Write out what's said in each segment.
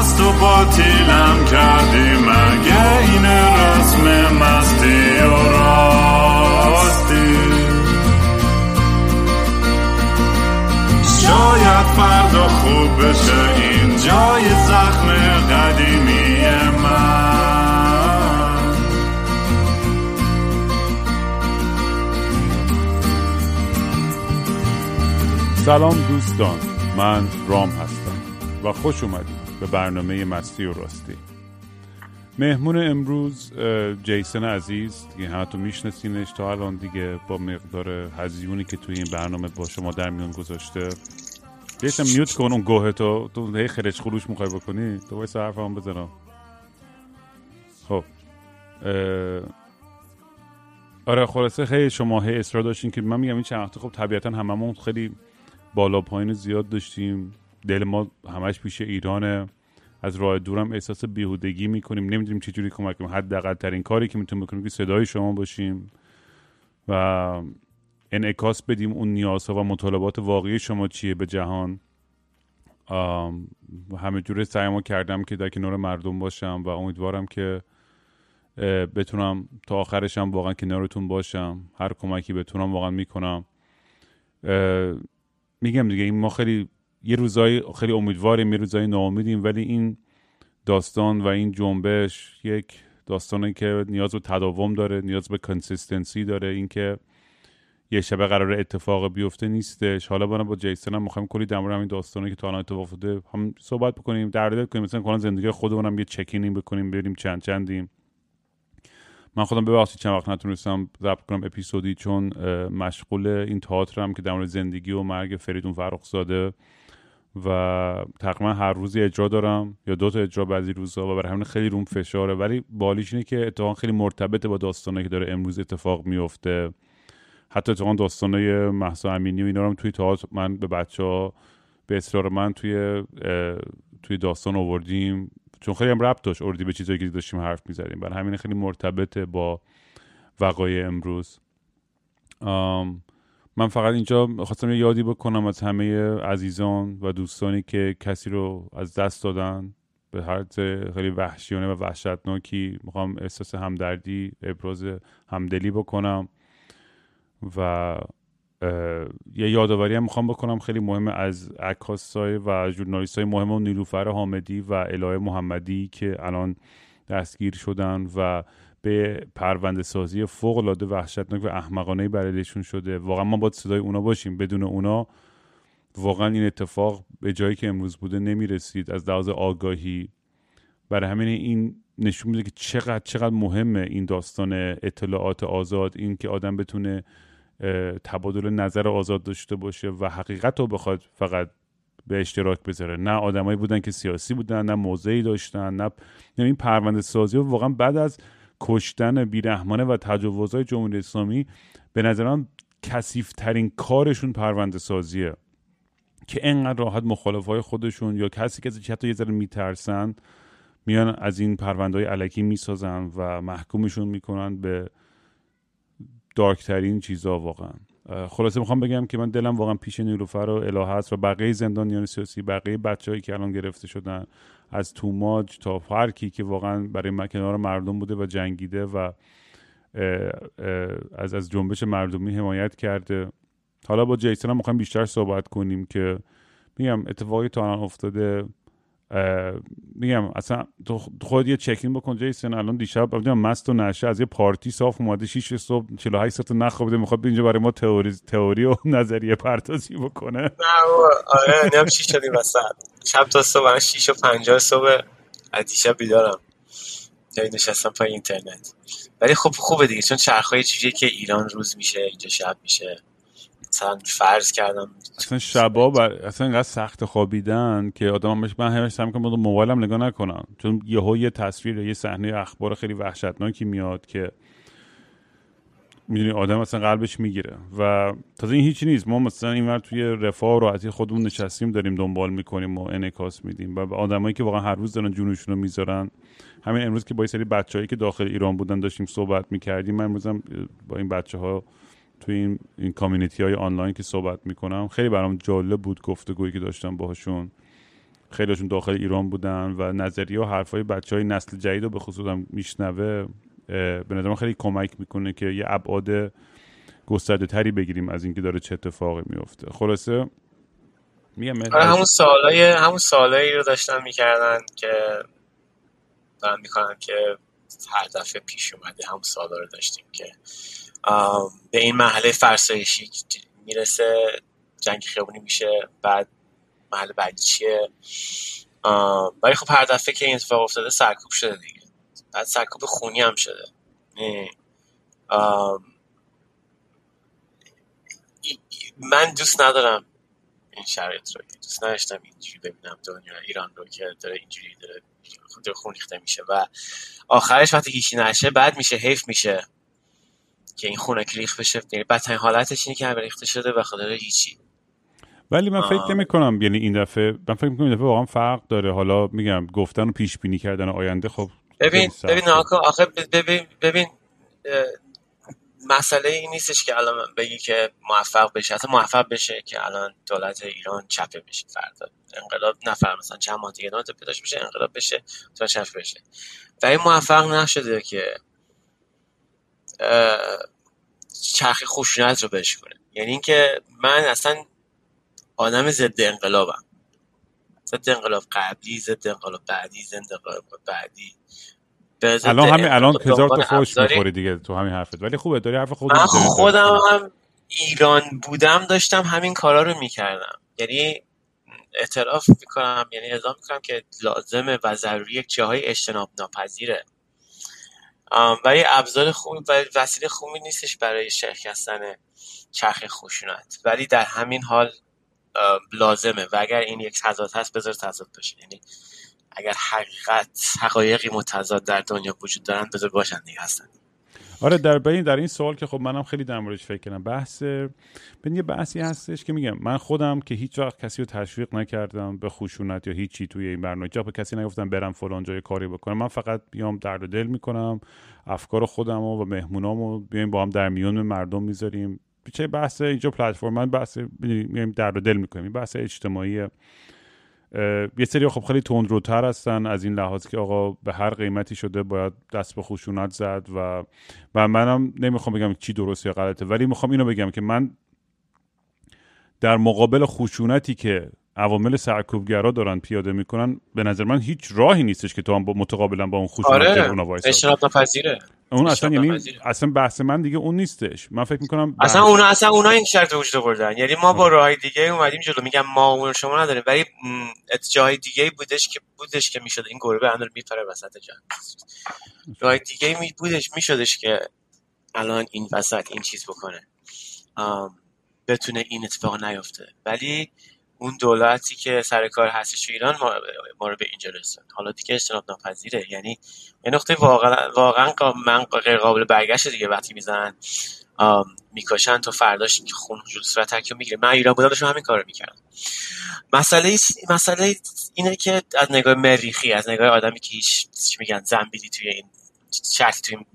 هست و باطیلم کردی، مگه این رسم مستی و راستی؟ شاید فردا خوب بشه این جای زخم قدیمی من. سلام دوستان، من رام هستم و خوش اومدید به برنامه مستی و راستی. مهمون امروز جیسن عزیز، دیگه همتون میشناسینش تا الان دیگه، با مقدار هزیونی که توی این برنامه با شما در میون گذاشته. جیسن میوت کن اون گوه تو هی خرش خروش میخوای بکنی، تو باید صرف هم بزنم. خب آره، خلاصه خیلی شما هی اصرار داشتین که من میگم این چند وقته خب طبیعتا هممون خیلی بالا پایین زیاد داشتیم، دل ما همش پیش ایرانه، از راه دورم احساس بیهودگی میکنیم، نمیدونیم چجوری کمک کنیم. حداقل ترین کاری که میتونیم بکنیم که صدای شما باشیم و انعکاس بدیم اون نیازها و مطالبات واقعی شما چیه به جهان. همه جوره سعیمو کردم که در کنار مردم باشم و امیدوارم که بتونم تا آخرشم واقعا کنارتون باشم. هر کمکی بتونم واقعا میکنم. میگم دیگه این ما خیلی یه روزای خیلی امیدواریم، یه روزای ناامیدیم، ولی این داستان و این جنبش یک داستانه که نیاز به تداوم داره، نیاز به کنسیستنسی داره. اینکه یه شبه قرار اتفاق بیفته نیستش. حالا بنا با جیسن هم می‌خوایم کلی در مورد همین داستانی که تا الان اتفاق افتاده هم صحبت بکنیم، در حد کنیم، مثلا کلا زندگی خودمون هم یه چکینینگ بکنیم، ببینیم چند چندیم. من خودم ببخشید چند وقت نتونستم ضبط کنم اپیزودی، چون مشغول این تئاترم که در مورد زندگی و مرگ فریدون فرخ زاده و تقریبا هر روز اجرا دارم یا دو تا اجرا بعضی روزا و برای همین خیلی روم فشاره. ولی بالیش اینه که اتفاقا خیلی مرتبطه با داستانایی که داره امروز اتفاق میفته. حتی اتفاقا داستانای مهسا امینی و اینا رو توی تئاتر من به بچه‌ها به اصرار من توی داستان آوردیم، چون خیلی هم ربط داشت اردی به چیزایی که داشتیم حرف می‌زدیم، برای همین خیلی مرتبطه با وقایع امروز. من فقط اینجا خواستم یادی بکنم از همه عزیزان و دوستانی که کسی رو از دست دادن به حالت خیلی وحشیانه و وحشتناکی. میخوام احساس همدردی، ابراز همدلی بکنم و یه یادآوری هم میخوام بکنم خیلی مهمه از عکاسای و ژورنالیستای مهم، نیلوفر حامدی و الهه محمدی که الان دستگیر شدن و به پرونده سازی فوق‌العاده وحشتناک و احمقانه‌ای برایشون شده. واقعا ما باید صدای اونا باشیم، بدون اونا واقعا این اتفاق به جایی که امروز بوده نمیرسید از لحاظ آگاهی. برای همین این نشون میده که چقدر مهمه این داستان اطلاعات آزاد، این که آدم بتونه تبادل نظر آزاد داشته باشه و حقیقت رو بخواد فقط به اشتراک بذاره. نه آدمایی بودن که سیاسی بودن، نه موضعی داشتن، نه این پرونده سازی واقعا بعد از کشتن بیرحمانه و تجاوزهای جمهوری اسلامی به نظرم کثیف‌ترین کارشون پرونده سازیه که انقدر راحت مخالفای خودشون یا کسی که حتی یه ذره میترسن میان از این پرونده‌های الکی میسازن و محکومشون میکنن به دارکترین چیزا. واقعا خلاصه میخوام بگم که من دلم واقعا پیش نیلوفر و الهه هست و بقیه زندانیان سیاسی، بقیه بچه‌هایی که الان گرفته شدن، از توماج تا پارکی که واقعا برای کنار مردم بوده و جنگیده و از جنبش مردمی حمایت کرده. حالا با جیسن هم میخوایم بیشتر صحبت کنیم که میگم اتفاقی تا الان افتاده. میگم اصلا تو خود یه چکین بکن جیسن. الان دیشب مست و نشه از یه پارتی صاف اومده، 6 صبح 48 ساعت نخوابیده، میخواد اینجا برای ما تئوری و نظریه پردازی بکنه. نه آره نمی‌دونم چی شدیم اصلا. شب تا صبح 6:50 صبح از دیشب بیدارم، جایی نشستم پای اینترنت. ولی خب خوبه دیگه، چون چرخ‌های چیزی که ایران روز میشه اینجا شب میشه. مثلا فرض کردم اصلا شبا اصلا اینقدر سخت خوابیدن که آدمش من همش سعی می‌کنم موبایلم نگاه نکنم، چون یهو یه تصویر یا یه صحنه اخبار خیلی وحشتناکی میاد که میدونی آدم اصلا قلبش میگیره. و تازه این هیچ نیست، ما مثلا اینور توی رفاه و راحتی خودمون نشستیم داریم دنبال میکنیم و انعکاس میدیم و آدمایی که واقعا هر روز دارن جونشون رو میذارن. همین امروز که با یه سری بچه‌ای که داخل ایران بودن داشتیم صحبت می‌کردیم، من امروزم با این بچه‌ها توی این کامیونیتی‌های آنلاین که صحبت می‌کنم، خیلی برام جالب بود گفتگویی که داشتم باهاشون خیلیشون داخل ایران بودن و نظریه و حرفای بچهای نسل جدید رو به خصوص هم میشنوه، به نظر من خیلی کمک میکنه که یه ابعاد گسترده تری بگیریم از اینکه داره چه اتفاقی میفته. خلاصه میگم همون سوالایی رو داشتن میکردن که من میکنم که هر دفعه پیش اومده، همون سوالا رو داشتیم که به این محله فرسایشی میرسه، جنگ خیابونی میشه، بعد محله بعدی چیه؟ ولی خب هر دفعه که این اتفاق افتاده سرکوب شده دیگه، بعد سرکوب خونی هم شده. من دوست ندارم این شرایط رو، دوست نداشتم اینجوری ببینم دنیا ایران رو که داره اینجوری داره خون ریخته میشه و آخرش وقتی هیچی نشه بعد میشه، حیف میشه که این خونک ریخت بشه. بدترین حالتش اینه که هم ریخته شده و خدا هیچی. ولی من فکر نمی‌کنم، یعنی این دفعه من فکر می‌کنم این دفعه واقعا فرق داره. حالا میگم گفتن و پیش بینی کردن آینده، خب ببین آخه ببین مسئله این نیستش که الان بگی که موفق بشه، حتی موفق بشه که الان دولت ایران چپه بشه، فردا انقلاب نفر مثلا چند ماه دیگه نات پیداش بشه، انقلاب بشه تا چپ بشه. و این موفق نشده که چرخ خشونت رو بهش کنه. یعنی اینکه من اصلا آدم ضد انقلابم، ضد انقلاب قبلی، ضد انقلاب بعدی، ضد انقلاب بعدی. الان هزار تا فوش می‌خوری دیگه تو همین حرفت، ولی خوبه داری حرف خودت. من خودم هم ایران بودم داشتم همین کارا رو میکردم، یعنی اعتراف میکنم، یعنی اعلام میکنم که لازمه و ضروریه، جاهای اجتناب ناپذیره، ولی ابزار خوبی و وسیله خوبی نیستش برای شکستن چرخ خشونت، ولی در همین حال لازمه و اگر این یک تضاد هست بذار تضاد بشه. یعنی اگر حقایقی متضاد در دنیا وجود دارن بذار باشن دیگه هستن. آره در این سوال که خب منم خیلی در موردش فکر کردم. بحثی هستش که میگم من خودم که هیچ وقت کسی رو تشویق نکردم به خشونت یا هیچی توی این برنامه، جا به کسی نگفتم برم فلان جای کاری بکنم. من فقط بیام درد و دل میکنم، افکار خودم و مهمونامو بیایم با هم در میون مردم میذاریم. چه بحث اینجا پلتفرم، بحث میایم درد و دل میکنیم. این بحث اجتماعی یه سری خب خیلی تندروتر هستن از این لحاظ که آقا به هر قیمتی شده باید دست به خشونت زد و منم نمیخوام بگم چی درست یا غلطه، ولی میخوام اینو بگم که من در مقابل خشونتی که عوامل سرکوبگرا دارن پیاده میکنن به نظر من هیچ راهی نیستش که تو هم متقابلا با اون خشونت جلونا وایسی. آره، اجتناب ناپذیره. اون اصلا یعنی اصلا بحث من دیگه اون نیستش. من فکر میکنم اصلا اونا این شرط وجود آوردن، یعنی ما با راه دیگه اومدیم جلو. میگم ما اون شما نداریم، ولی جای دیگه بودش که میشد این گربه اندر میپره وسط جان، راه دیگه میشدش که الان این وسط این چیز بکنه، بتونه این اتفاق نیفته. ولی اون دولتی که سر کار هستش تو ایران ما رو به اینجا رسوند، حالا دیگه اجتناب ناپذیره. یعنی یه نقطه واقعا من غیر قابل برگشت دیگه. وقتی میزنن میکشن تا فرداش خون جلوی صورتک رو میگیره. من ایران بودم داشتم همین کارو میکردم. مسئله اینه که از نگاه مریخی، از نگاه آدمی که هیچ چی میگن زنبیلی توی این شرط توی این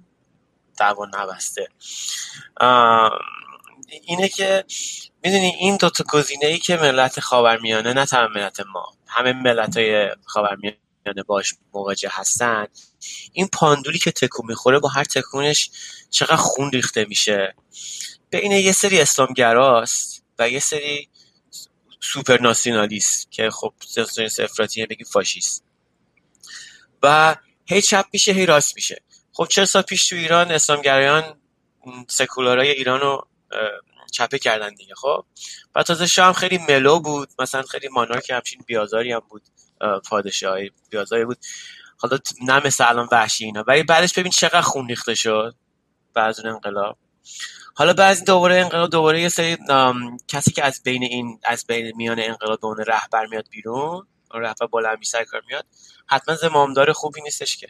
دعوا نبسته، اینه که میدونی این دو تا گزینه‌ای که ملت خاورمیانه، نه تنها ملت ما، همه ملت‌های خاورمیانه باش مواجه هستن، این پاندولی که تکون میخوره با هر تکونش چقدر خون ریخته میشه بین یه سری اسلامگراست و یه سری سوپر ناسیونالیست که خب سنس افراطیه بگی فاشیست، و هی چپ میشه هی راست میشه. خب 40 سال پیش تو ایران اسلامگرایان سکولارای ایرانو چپه کردن دیگه. خب بعد تازه شاه هم خیلی ملو بود، مثلا خیلی مانارک همچین بیازاری هم بود، پادشاهی بیازاری بود، حالا نه مثل الان وحشی اینا. ولی بعدش ببین چقدر خون ریخته شد بعد از انقلاب. حالا بعد دوباره انقلاب دوباره یه سری کسی که از بین میان انقلاب به اون رهبر میاد بیرون، اون رهبر بالا میسر کار میاد، حتما زمامدار خوبی نیستش که،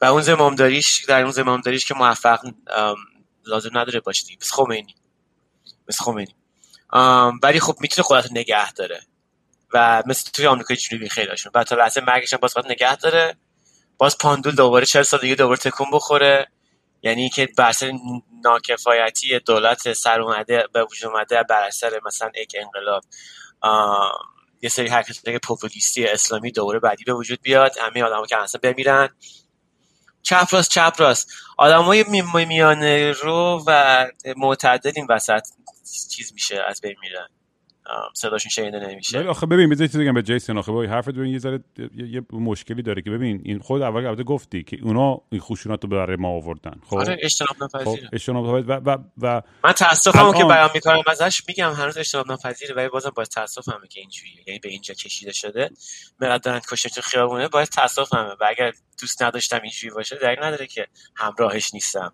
و اون زمامداریش در اون زمامداریش که موفق لازم نداره باشه دیگه. بس خمینی ولی خب میتونه خودت نگه داره و مثل توی آمریکای جنوبی خیلیشون بعد تا لحظه مرگش هم باز خودت نگه داره، باز پاندول دوباره 40 سال دیگه دوباره تکون بخوره. یعنی که بر اثر ناکفایتی دولت سر اومده به وجود اومده، بر اثر مثلا یک انقلاب یه سری حرکت‌های پوپولیستی اسلامی دوره بعدی به وجود بیاد، همه آدم‌ها که اصلا بمیرن. چپ راست چپ راست، آدمای میانه رو و معتدل این وسط چیز میشه، از بین میرن، صداشون شنیده نمیشه. آخه ببین بذار چیزی بگم به جیسن، آخه ببین حرفت ببین یه ذره یه مشکلی داره که ببین این خود اول البته گفتی که اونا این خشونت رو برای ما آوردن. خب آره اجتناب ناپذیره. خب اجتناب ناپذیره و من تاسفم که بیان میکنم ازش، میگم هنوز اجتناب ناپذیره، ولی بازم باید تاسفم که اینجوریه، یعنی به اینجا کشیده شده، ملت دارن کشته تو خیابونه، باید تاسفم. و اگر دوست نداشتم اینجوری باشه دلیل نداره که همراهش نیستم،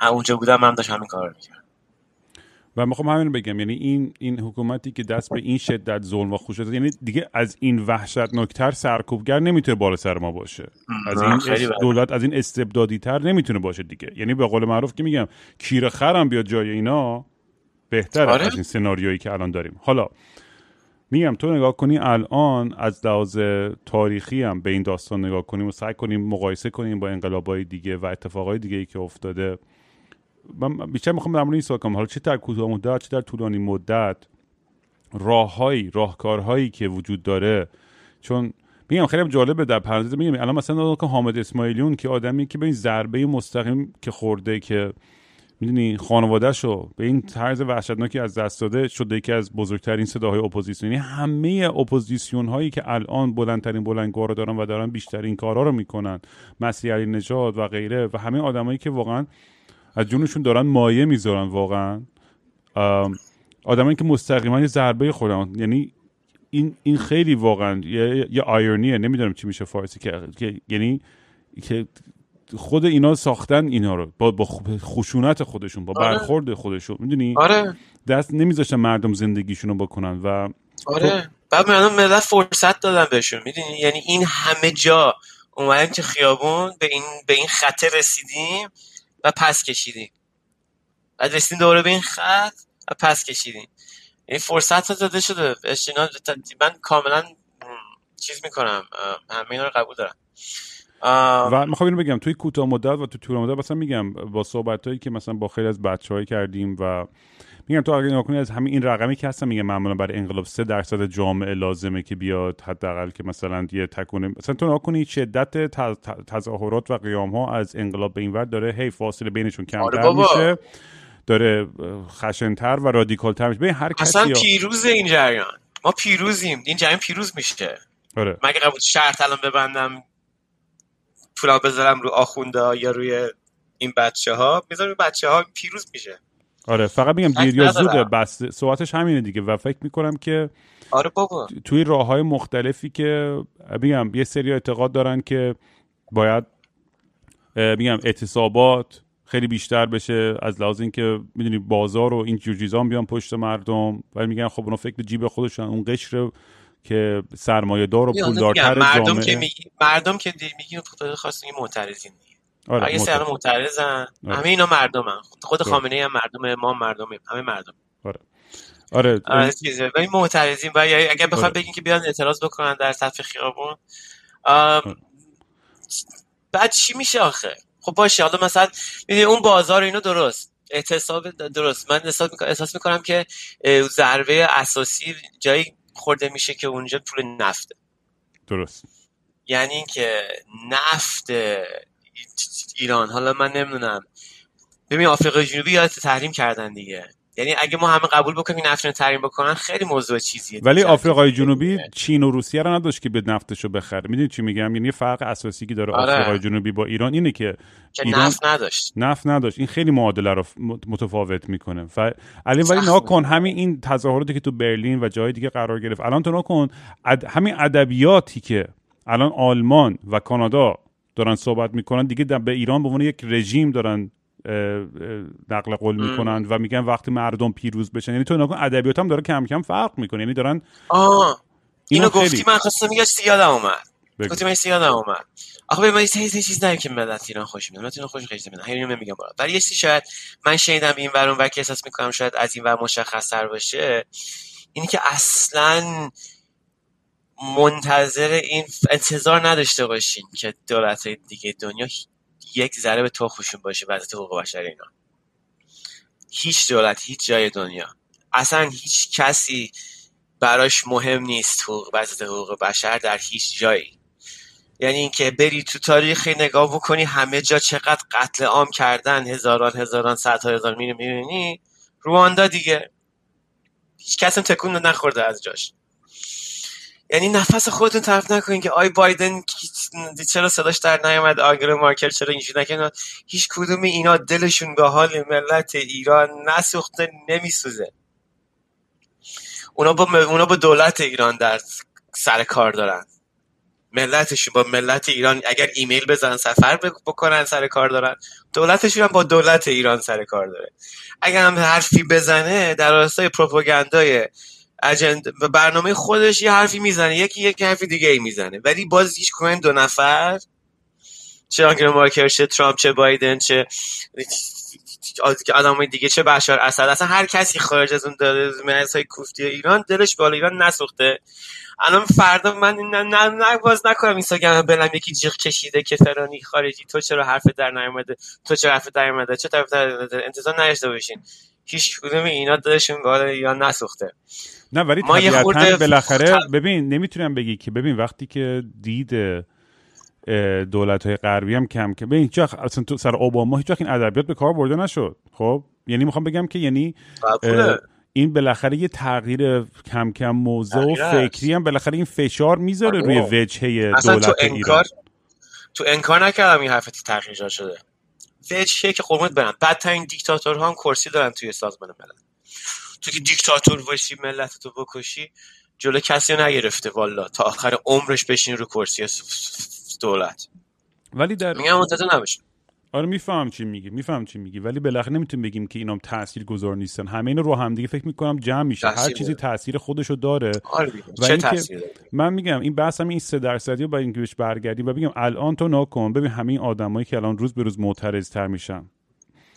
همونجا بودم من داشتم همین کارو میکردم. و میخوام همین بگم، یعنی این حکومتی که دست به این شدت ظلم و خشونت، یعنی دیگه از این وحشتناکتر سرکوبگر نمیتونه بالا سر ما باشه، از این دولت از این استبدادیتر نمیتونه باشه دیگه. یعنی به قول معروف که میگم کیره خرم بیاد جای اینا بهتره. آره؟ از این سناریویی که الان داریم. حالا میگم تو نگاه کنی الان از لحاظ تاریخی هم به این داستان نگاه کنیم و سعی کنیم مقایسه کنیم با انقلاب‌های دیگه و اتفاقای دیگه‌ای که افتاده، من بیشتر میخوام در مورد این سوال کنم. حالا چه در کوتاه مدت چه در طولانی مدت راهکارهایی که وجود داره، چون میگم خیلی جالبه در پرانتز میگم الان مثلا حامد اسماعیلیون که آدمی که به این ضربه مستقیم که خورده، که میدونی خانواده‌شو به این طرز وحشتناکی از دست داده، شده یکی از بزرگترین صداهای اپوزیسیون. یعنی همه اپوزیسیون هایی که الان بلندترین بلندگوها رو دارن و دارن بیشترین کارا رو میکنن، مسیح علینژاد و غیره، و همه آدمایی که واقعا از جونشون دارن مایه میذارن، واقعا آدمایی که مستقیما یه ضربه خوردن. یعنی این خیلی واقعا یه آیرنیه، نمیدونم چی میشه فارسی که یعنی که خود اینا ساختن اینا رو با خشونت خودشون، با برخورد خودشون، میدونی؟ آره. دست نمیذاشتن مردم زندگیشون رو بکنن و آره بعد ملت فرصت دادن بهشون، میدونی؟ یعنی این همه جا اومدیم که خیابون به این خطر رسیدیم و پس کشیدیم، بعد رسیدیم دوباره به این خط و پس کشیدیم. این فرصت ها داده شده. من کاملا چیز میکنم، همه اینا رو قبول دارم. و میخوام اینو بگم توی کوتاه مدت و توی طولانی مدت، مثلا میگم با صحبت هایی که مثلا با خیلی از بچه‌ها کردیم و میگم تو اگه نگاه کنی از همین این رقمی که هستم، میگم معمولا برای انقلاب 3% جامعه لازمه که بیاد، حداقل که مثلا یه تکونه، مثلا تو نگاه کنی شدت تظاهرات و قیام ها از انقلاب به این ور داره هی فاصله بینشون کمتر میشه، داره خشن‌تر و رادیکال‌تر میشه. ببین هر کسی اصلا پیروز این جریان، ما پیروزیم، این جریان پیروز میشه. آره. مگه قبول شرط الان ببندم پولا بذارم رو آخونده یا روی این بچه‌ها، میذارم بچه‌ها پیروز میشه. آره فقط میگم دیر یا زوده، بس صحبتش همینه دیگه. و فکر میکنم که آره بابا توی راه‌های مختلفی که میگم یه سری اعتقاد دارن که باید میگم اعتصابات خیلی بیشتر بشه از لحاظ اینکه میدونی بازار و این جور چیزا بیان پشت مردم، ولی میگن خب اونا فکر به جیب خودشان، اون قشر که سرمایه دار و پولدارتر جامعه، مردم که میگن خود خاصی معترضین. آره اگه سران معترضن، همه اینا مردمن، خود خامنه ای هم مردمه، ما هم مردمیم، همه مردم. آره چیزه ولی معترضین. و اگه بخوام بگین که بیان اعتراض بکنن در صف خیابون، بعد چی میشه آخه؟ خب باشه حالا مثلا میدونی اون بازار اینو درست، اعتصاب درست، من احساس میکنم که ضربه اساسی جایی خورده میشه که اونجا پول نفته. درست. یعنی اینکه نفت ایران، حالا من نمیدونم، ببین آفریقای جنوبی یاد تحریم کردن دیگه، یعنی اگه ما همه قبول بکنیم نفتشون رو تحریم بکنن خیلی موضوع چیزیه، ولی آفریقای جنوبی چین و روسیه رو نداشت که به نفتشو بخره. میدونی چی میگم؟ یعنی فرق اساسی که داره آره. آفریقای جنوبی با ایران اینه که ایران نفت نداشت. این خیلی معادله رو متفاوت میکنه. علی ولی نها کن همین این تظاهراتی که تو برلین و جای دیگه قرار گرفت، الان تو نها کن همین ادبیاتی که الان آلمان و کانادا دارن صحبت میکنن دیگه به ایران به عنوان یک رژیم دارن نقل قول میکنن و میگن وقتی مردم پیروز بشن. یعنی تو نگاه کن ادبیات هم داره کم کم فرق میکنه، یعنی دارن اینو گفتی من خواستم میگم یادم اومد آخه من یه چیز نمیگم که ملت ایران خوش میاد، ملت ایران خوش قیش میاد، همین رو میگم برات. ولی یه چیزی شاید من شنیدم این ورون و که احساس میکنم شاید از این ور مشخص‌تر باشه، اینی که اصلاً منتظر این انتظار نداشته باشین که دولت دیگه دنیا یک ذره به تخمشون باشه وضعیت حقوق بشر اینا. هیچ دولت، هیچ جای دنیا، اصلا هیچ کسی براش مهم نیست حقوق بشر در هیچ جایی. یعنی اینکه بری تو تاریخ نگاه بکنی همه جا چقدر قتل عام کردن، هزاران صدها هزار میبینی. رواندا دیگه هیچ کس هم تکون نخورده از جاش. یعنی نفس خودتون طرف نکنین که آی بایدن چرا صداش در نیامد، آنگلا مارکل چرا اینجوری نکنه. هیچ کدوم اینا دلشون به حال ملت ایران نسوخته، نمیسوزه. اونا با دولت ایران در سر کار دارن. ملتشون با ملت ایران اگر ایمیل بزنن سفر بکنن سر کار دارن. دولتشون هم با دولت ایران سر کار داره. اگر هم حرفی بزنه در راستای پروپاگاندای و برنامه خودش یه حرفی میزنه، یکی حرفی دیگه ای میزنه، ولی باز هیچ کدوم دو نفر، چه آنگلا مارکل چه ترامپ چه بایدن چه آدمای دیگه چه بشار اسد، اصلا هر کسی خارج از اون مرزهای کوفتی ایران دلش بالا ایران نسوخته. الان فردا من نه باز نکنم اینستاگرام بلم یکی جیغ کشیده که فرانی خارجی تو چرا حرف در نیومده، چه طرف در انتظار نشسته باشین. هیچ کدوم اینا دلشون بالا یا نسوخته. نه ولی طبیعتاً بالاخره ببین نمیتونم بگی که ببین وقتی که دید دولت‌های غربی هم کم که ببین چرا اصلا تو سر اوباما هیچ وقت این ادبیات به کار برده نشد. خب یعنی میخوام بگم که یعنی این بالاخره یه تغییر کم کم موضوع و فکری هم بالاخره این فشار میذاره روی وجهه دولت ایران. تو انکار نکردم این حرفت تغییر شده. وجهه که قربونت برم، بدترین دیکتاتورها هم کرسی دارن توی سازمان ملل. تو که دیکتاتور باشی ملت تو بکشی جلو کسی نگرفته والا تا آخر عمرش بشین رو کرسی دولت. ولی در میگم منتظر نباش. آره میفهم چی میگی ولی بالاخره نمیتونیم بگیم که اینام تاثیرگذار نیستن. همه اینا رو هم دیگه فکر میکنم جمع میشه، هر چیزی تاثیر خودشو داره. آره چه تاثیر داره؟ من میگم این بحث هم این 3% با این گوش برگردیم و بگم الان تو ناکن. ببین همین آدمایی که الان روز به روز معترضتر میشن،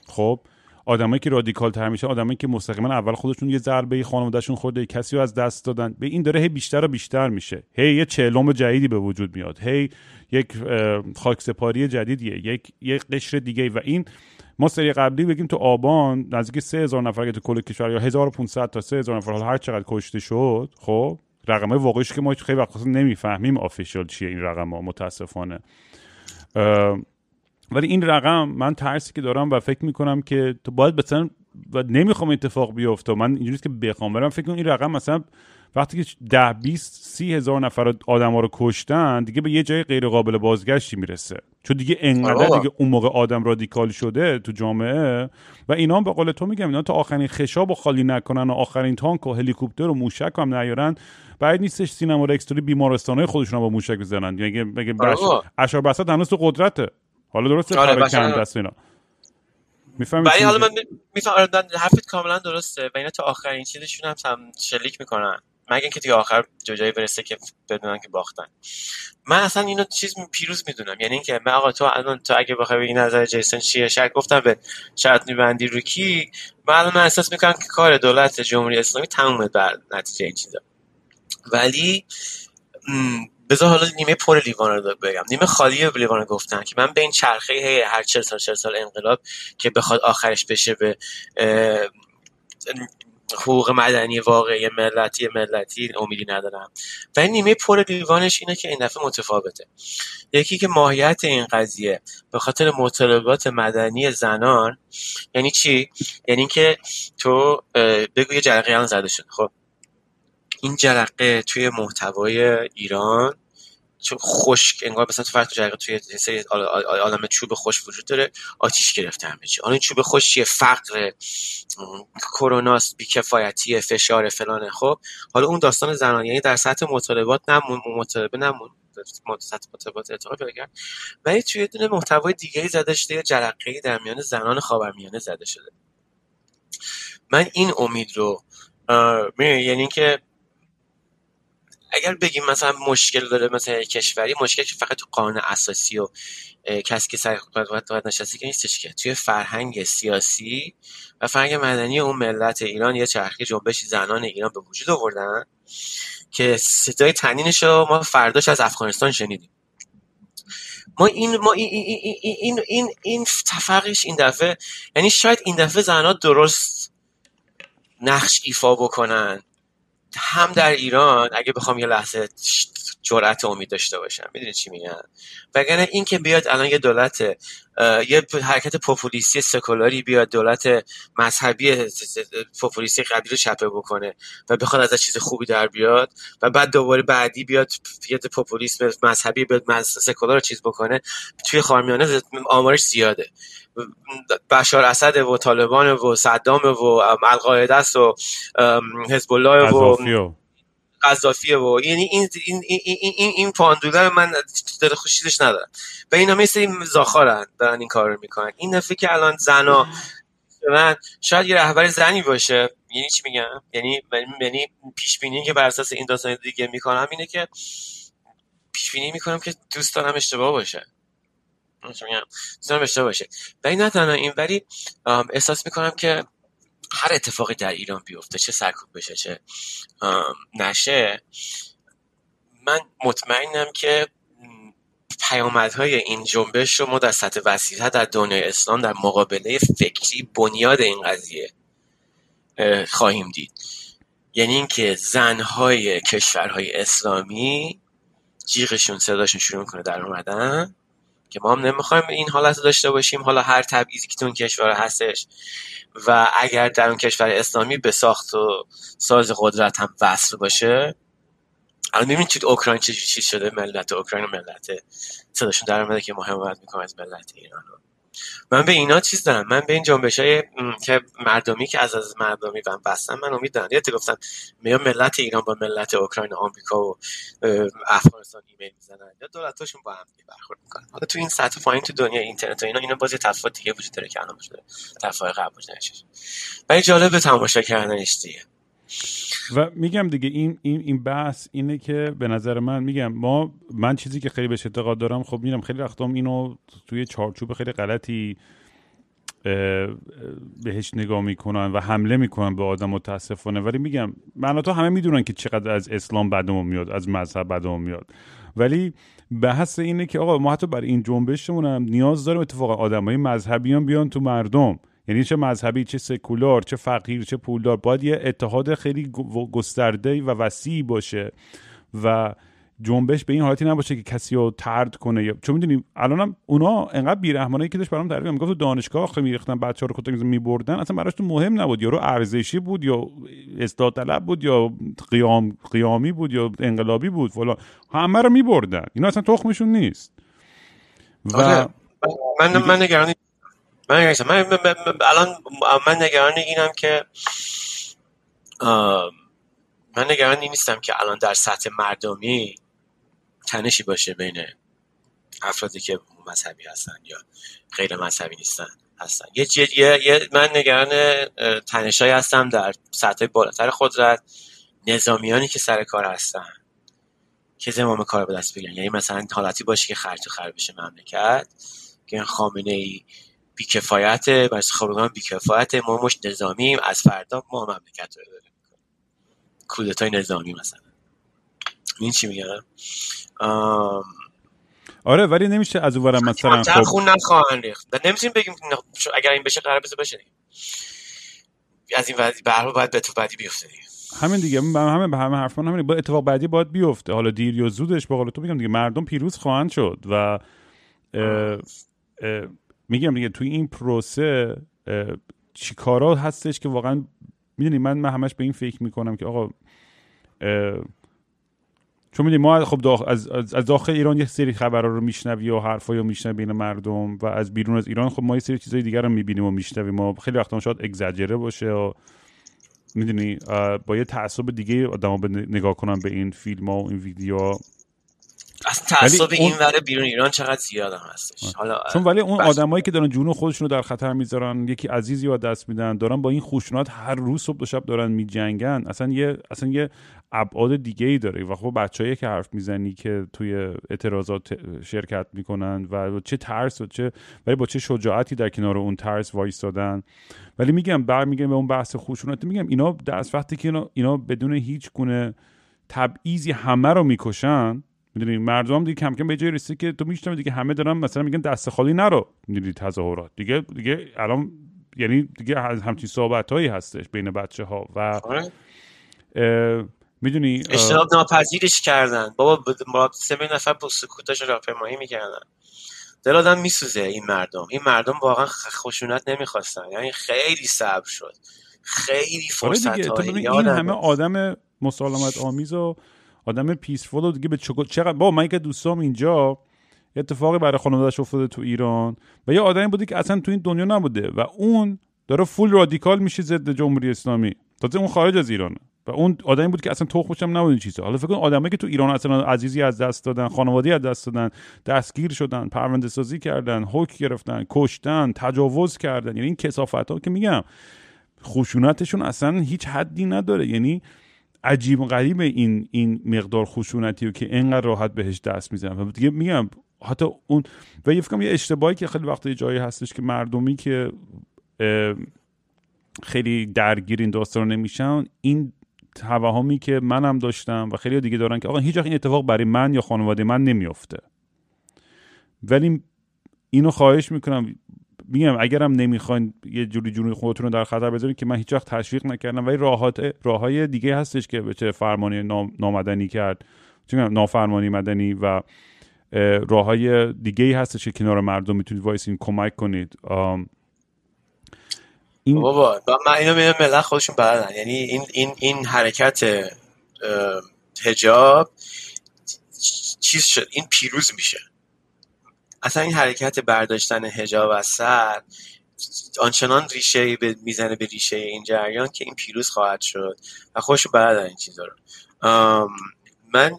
خب آدمایی که رادیکال تر میشن، آدمایی که مستقیما اول خودشون یه ضربه خانوادهشون خورده، کسی رو از دست دادن، به این داره هی بیشتر و بیشتر میشه. هی یه چهلم جدیدی به وجود میاد، هی یک خاکسپاری جدیدیه، یک قشر دیگه. و این ما سری قبلی بگیم تو آبان نزدیک 3000 نفر تو کل کشور یا 1500 تا 3000 نفر هر چقدر کشته شد. خب رقمای واقعیش که ما خیلی وقتا نمیفهمیم آفیشال چیه این رقم‌ها متاسفانه. ولی این رقم من ترسی که دارم و فکر میکنم که تو باید مثلا و نمیخوام اتفاق بیفته. من اینجوریه که بخوام برم فکر کنم این رقم مثلا وقتی که 10-20-30 هزار نفر آدما رو کشتن دیگه به یه جای غیر قابل بازگشتی میرسه، چون دیگه انقدر دیگه اون موقع آدم رادیکال شده تو جامعه. و اینا به قول تو میگم اینا تا آخرین خشاب رو خالی نکنن و آخرین تانک و هلیکوپتر و موشک هم نیارن، بعد نیستش سینما رکستوری بیمارستانای خودشون رو با موشک بزنن. یعنی میگه اشار بسط هنوز تو قدرته. حالا درسته کار کند است اینا. میفهمی؟ ولی حالا من میفهمم حرفت کاملا درسته و اینا تا آخرین چیزشون هم شلیک میکنن، مگر اینکه دیگه آخر جایی برسه که بدونن که باختن. من اصلا اینو چیز پیروز میدونم. یعنی اینکه من آقا تو الان تو اگه بخوای بگی نظر جیسن چیه، شک گفتم به شرط میبندی رو کی، من احساس میکنم که کار دولت جمهوری اسلامی تمومه در نتیجه این چیزا. ولی بذار حالا نیمه پر لیوان رو بگم. نیمه خالی لیوان رو گفتن که من به این چرخه هر 40 سال انقلاب که بخواد آخرش بشه به حقوق مدنی واقعی ملتی امیدی ندارم. و این نیمه پر لیوانش اینه که این دفعه متفاوته. یکی که ماهیت این قضیه به خاطر مطالبات مدنی زنان. یعنی چی؟ یعنی اینکه تو بگو یه جرقه الان زده شد، خب این جرقه توی محتوای ایران چون خشک انگار مثلا تو فرق تو جرقه توی سری عالم چوب خشک وجود داره، آتیش گرفته همه چی. این چوب خشک چیه؟ فقر، کرونا، بیکفایتی، فشار فلان. خب حالا اون داستان زنان یعنی در سطح مطالبات نمون سطح مطالبات ارتقا پیدا کرد، ولی توی دونه محتوای دیگه‌ای زده شده، جرقه‌ای در میان زنان خاورمیانه زده شده. من این امید رو یعنی که اگر بگیم مثلا مشکل داره مثلا کشوری، مشکل که فقط تو قانون اساسی و کسی که سر قدرت نشسته که نیستش، که توی فرهنگ سیاسی و فرهنگ مدنی اون ملت ایران یه چرخه جنبش زنان ایران به وجود آوردن که صدای طنینش رو ما فرداش از افغانستان شنیدیم. ما این تفرقش این دفعه، یعنی شاید این دفعه زنان درست نقش ایفا بکنن هم در ایران اگه بخوام یه لحظه جرأت و امید داشته باشم، میدونی چی میگم؟ وگرنه این که بیاد الان یه دولت، یه حرکت پاپولیستی سکولاری بیاد دولت مذهبی پاپولیستی قبلی رو چپه بکنه و بخواد از چیز خوبی در بیاد و بعد دوباره بعدی بیاد یه پاپولیسم مذهبی بیاد سکولار رو چیز بکنه، توی خاورمیانه آمارش زیاده. بشار اسد و طالبان و صدام و القاعده و حزب الله و قذافی و یعنی این پاندوله من در خوشیش ندارم و اینا مثل این زاخارن دارن این کارو میکنن. این دفعه که الان زنا من شاید یه رهبر زنی باشه، یعنی چی میگم، یعنی پیش بینی که بر اساس این داستان دیگه میکنم اینه که پیش بینی میکنم که دوست دارم اشتباه باشه، دوستان بشته باشه. ولی نه تنها این، ولی احساس میکنم که هر اتفاقی در ایران بیفته، چه سرکوب بشه چه نشه، من مطمئنم که پیامدهای این جنبش رو ما در سطح وسیع در دنیای اسلام در مقابله فکری بنیاد این قضیه خواهیم دید. یعنی اینکه زنهای کشورهای اسلامی جیغشون صداشون شروع میکنه در اومدن که ما هم نمیخوایم این حالت رو داشته باشیم، حالا هر تبعیضی که تو اون کشور هستش، و اگر در اون کشور اسلامی به ساخت و ساز قدرت هم وصل باشه. الان ببینید چیت اوکراین چی شده، ملت اوکراین و ملت صداشون در اومده که ما حمایت میکنیم از ملت ایران. من به اینا چیز دارم، من به این جنبشای که مردمی که از مردمی من بستن من امید دارم. یادت گفتم میام ملت ایران با ملت اوکراین و آمریکا و افغانستان ایمیل میزنن یا دولتاشون با هم برخورد میکنن. حالا تو این سطح پایین تو دنیا اینترنت و اینا باز یه تفاوت دیگه وجود داره که الان شده تفاوت قبول نشه، ولی جالب تماشا کردنش دیگه. و میگم دیگه این بحث اینه که به نظر من میگم من چیزی که خیلی بهش اعتقاد دارم، خب میرم خیلی وقتام اینو توی چارچوب خیلی غلطی بهش نگاه میکنن و حمله میکنن به آدم متاسفانه. ولی میگم من و تو همه میدونن که چقدر از اسلام بدمون میاد، از مذهب بدمون میاد، ولی بحث اینه که آقا ما حتی برای این جنبشمون هم نیاز داریم اتفاقا آدمای مذهبیان بیان تو مردم. یعنی چه مذهبی، چه سکولار، چه فقیر، چه پولدار، باید یه اتحاد خیلی گسترده و وسیع باشه و جنبش به این حالتی نباشه که کسی رو طرد کنه. چون میدونیم الانم اونا انقدر بیرحمانه که داشت برام تعریف می‌گفت تو دانشگاه آخه می‌ریختن بچه‌ها رو کتک می‌بردن، اصلا براشون مهم نبود یارو ارزشی بود یا اصلاح طلب بود یا قیامی بود یا انقلابی بود فلان، همه رو می‌بردن. اینا اصلا تخمشون نیست. و من نگران من نگران این نیستم که الان در سطح مردمی تنشی باشه بین افرادی که مذهبی هستن یا غیر مذهبی نیستن هستن. من نگران تنشایی هستم در سطح بالاتر قدرت، نظامیانی که سر کار هستن که زمام کار به دست بگیرن. یعنی مثلا حالتی باشه که خرج و خرب بشه مملکت، که خامنه ای بیکفایته، برای خبرگان بیکفایته، ما مش نظامیم، از فردا ما مملکت رو اداره میکنیم، کودتای نظامی مثلا. این چی میگم؟ آره، ولی نمیشه از اونورم مثلا خون نخواهن ریخت. نمیتونیم بگیم اگر این بشه قرار بشه دیگه. از این وضعیت به هر حال باید به تو بعدی بیفته دیگه. همین دیگه، همه حرفمون همین، با اتفاق بعدی باید بیفته. حالا دیر یا زودش به قول تو میگم دیگه مردم پیروز خواهند شد و میگم دیگه توی این پروسه چیکارا هستش که واقعا میدونی من همش به این فکر میکنم که آقا چون میدونی ما خب از داخل ایران یه سری خبرها رو میشنوی و حرفایی رو میشنوی بین مردم و از بیرون از ایران خب ما یه سری چیزای دیگر رو میبینیم و میشنویم و خیلی وقتا شاید اگزاجره باشه و میدونی با یه تعصب دیگه آدما نگاه کنن به این فیلم‌ها و این ویدیوها. اصلا تعصب این ور بیرون ایران چقدر زیاد هم هستش. حالا چون ولی اون آدمایی که دارن جون خودشونو در خطر میذارن، یکی عزیزی رو دست میدن، دارن با این خشونت هر روز صبح و شب دارن میجنگن، اصلا یه ابعاد دیگه ای داره. و خب بچه‌ای که حرف میزنی که توی اعتراضات شرکت میکنن و چه ترس و چه، ولی با چه شجاعتی در کنار اون ترس وایسادن. ولی میگم برمیگردم به اون بحث خشونت، میگم اینا دست وقتی که اینا بدون هیچ گونه تبعیضی همه رو میکشن، میدونی مردم دیگه کم کم به جای رسید که تو میشتم دیگه همه دارن مثلا میگن دست خالی نرو، میدونی تظاهرات دیگه الان یعنی دیگه همچین صحبتایی هستش بین بچه‌ها و میدونی اجتناب ناپذیرش کردن. بابا 3 نفر با سکوت داشتن راهپیمایی میکردن. دل آدم میسوزه. این مردم واقعا خشونت نمیخواستن، یعنی خیلی صبر شد، خیلی فرصت ها. این همه آدم مسالمت آمیز و آدم پیسفول و دیگه به چقدر با من که دوستام اینجا اتفاقی برای خانواده‌اش افتاده تو ایران و یه آدمی بوده که اصلا تو این دنیا نبوده و اون داره فول رادیکال میشه ضد جمهوری اسلامی، تازه اون خارج از ایرانه و اون آدمی بود که اصلا تخمش هم نبود این چیزا. حالا فکر کن آدمایی که تو ایران اصلا عزیزی از دست دادن، خانوادگی از دست دادن، دستگیر شدن، پرونده سازی کردن، حکم گرفتن، کشتن، تجاوز کردن، یعنی این کثافت‌ها که میگم خشونتشون اصلا هیچ حدی نداره. یعنی عجیب و غریب این مقدار خشونتیه که انقدر راحت بهش دست میزنن. و دیگه میگم حتی اون و یه فکرم یه اشتباهی که خیلی وقتا یه جایی هستش که مردمی که خیلی درگیر این داستان نمیشن، این توهمی که منم داشتم و خیلی دیگه دارن که آقا هیچ وقت این اتفاق برای من یا خانواده من نمیافته. ولی اینو خواهش میکنم، میگم اگرم نمیخواین یه جوری جون خودتون رو در خطر بذارین که من هیچ وقت تشویق نکردم، ولی راههای دیگه هستش که به چه فرمانی نامدنی کرد، چون نافرمانی مدنی و راههای دیگه هستش که کنار مردم میتونید وایسین کمک کنید. این بابا من اینو میگم ملت خودشون بلدن. یعنی این حرکت حجاب چیز شد، این پیروز میشه. اصلا این حرکت برداشتن حجاب از سر آنچنان ریشه میزنه به ریشه این جریان که این پیروز خواهد شد و خودشون بلدن این چیزا رو. من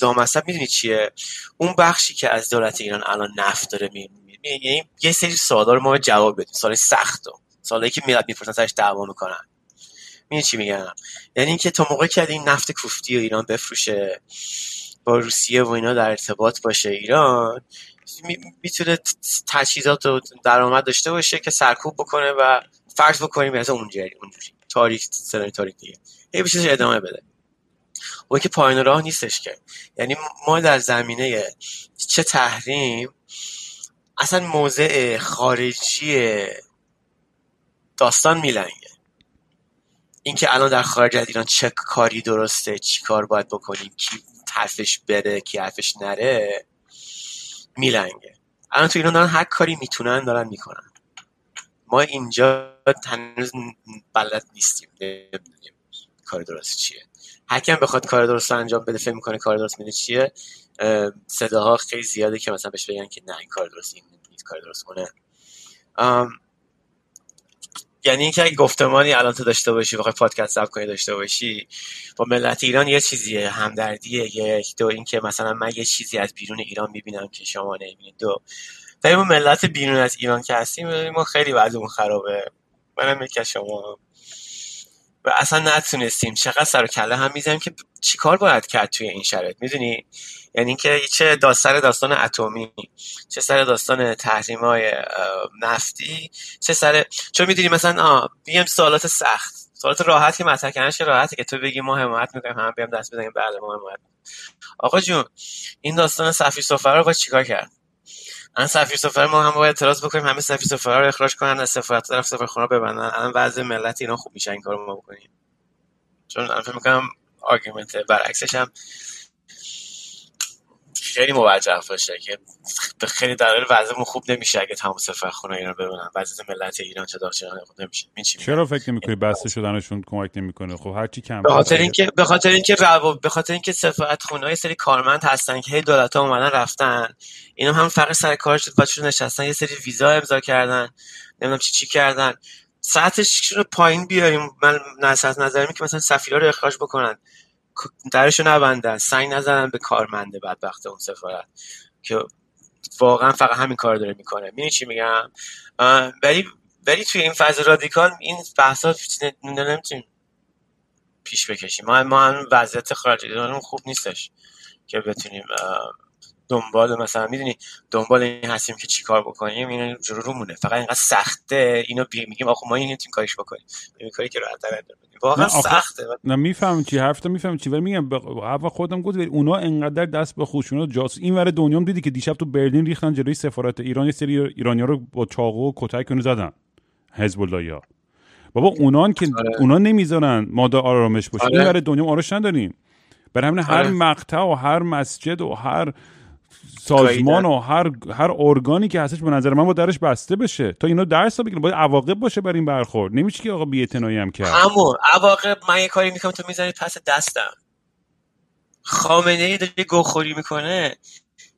دامصب میدونی چیه؟ اون بخشی که از دولت ایران الان نفت داره یعنی یه سری سوالا رو ما جواب بدیم، سوالای سختو، سوالایی که میاد میپرسن سرش دعوا میکنن. میدونی چی میگم؟ یعنی اینکه تا موقعی که این نفت کوفتی و ایران بفروشه، با روسیه و اینا در ارتباط باشه، ایران میتونه تجهیزات و درآمد داشته باشه که سرکوب بکنه و فرض بکنیم مثلا اونجوری تاریخ سناریو تاریخ دیگه هی بشه ادامه بده. و که پایان راه نیستش که، یعنی ما در زمینه چه تحریم اصلا موضع خارجی داستان میلنگه. اینکه الان در خارج از ایران چه کاری درسته، چی کار باید بکنیم، کی حرفش بره، کی حرفش نره، میلنگه. الان تو ایران دارن هر کاری میتونن دارن میکنن، ما اینجا هنوز بلد نیستیم نمیدونیم کار درست چیه. هر کی هم بخواد کار درست انجام بده فکر میکنه کار درست میده چیه. صداها خیلی زیاده که مثلا بهش بگن که نه این کار درست، این کار درست کنه. یعنی اینکه اگه گفتمانی الان تو داشته باشی، بخوای پادکست ضبط کنی داشته باشی با ملت ایران، یه چیزیه همدردیه. یک دو اینکه مثلا من یه چیزی از بیرون ایران میبینم که شما نمیبینید. دو در این ملت بیرون از ایران که هستیم ما خیلی وضعمون خرابه، منم یک شما و اصلا نتونستیم. چقدر سر و کله هم میزنیم که چیکار باید کرد توی این شرایط، میدونی؟ یعنی اینکه چه داستان اتمی، چه سر داستان تحریم‌های نفتی، چه سر چون میدونی مثلا میگم سوالات سخت، سوالات راحت که مطرح کردنش که راحته که تو بگی ما حمایت می‌کنیم، هم بیام دست بزنیم بله ما حمایت. آقا جون این داستان سفیر سفرا رو باید چیکار کرد؟ ان سفیر سفر ما هم باید اعتراض بکنیم، همه سفیر سفرا رو اخراج کنن، از سفارتخونه ببندن. الان وضع ملت ایران خوب میشه این کارو ما بکنیم. چون من فکر می‌کنم آرگومنت برعکسش هم خیلی موجه باشه که خیلی دلایل وضعمون خوب نمیشه اگه تمام سفارتخونه ایران ببندن، وضع ملت ایران چه خوب نمیشه. چرا فکر می‌کنی بسته شدنشون کمک نمی‌کنه؟ خب هر چی کم به خاطر اینکه سفارتخونه‌ها یه سری کارمند هستن که هی دولت‌ها اومدن رفتن، اینا هم فقط سر کار شد بچه‌ها نشستن یه سری ویزا امضا کردن، نمیدونم چی کردن. ساعتش رو پایین بیاریم. من نظرم که مثلا سفیرا رو اخراج بکنن، درشو نبندن، سنگ نزنن به کارمنده بدبخت اون سفارت که واقعا فقط همین کار داره میکنه. میدونی چی میگم؟ ولی توی این فاز رادیکال این بحثا نمیتونیم پیش بکشیم. ما هم وضعیت خارج ایرانمون خوب نیستش که بتونیم دنبال مثلا میدونی دنبال این هستیم که چیکار بکنیم. اینو جلو رومونه، فقط اینقدر سخته اینو میگیم آخه ما این تیم کاریش بکنیم، این کاری که راحت تر واقعا سخته. من میفهمم چی حرفت، میفهمم چی، ولی میگم اول خودم گفت ولی اونا انقدر دست به خوشونا جاس اینور دنیام دیدی که دیشب تو برلین ریختن جلوی سفارت ایران یه سری ایرانی‌ها رو با چاقو و کتک اون زدن حزب الله‌ها. بابا اونان که اونا نمیذارن ما دا آرامش باشه. این برای دنیا آرامش نداریم. برای همین هر مقطع و هر مسجد و هر سازمان و هر ارگانی که هستش به نظر من باید درش بسته بشه تا اینا درس بگیرن، باید عواقب باشه بر این برخورد. نمیشه که آقا بی‌اعتنایی هم کرد. همون عواقب. من یه کاری میکنم تو میذاری پس دستم. خامنه ای داره گوخوری میکنه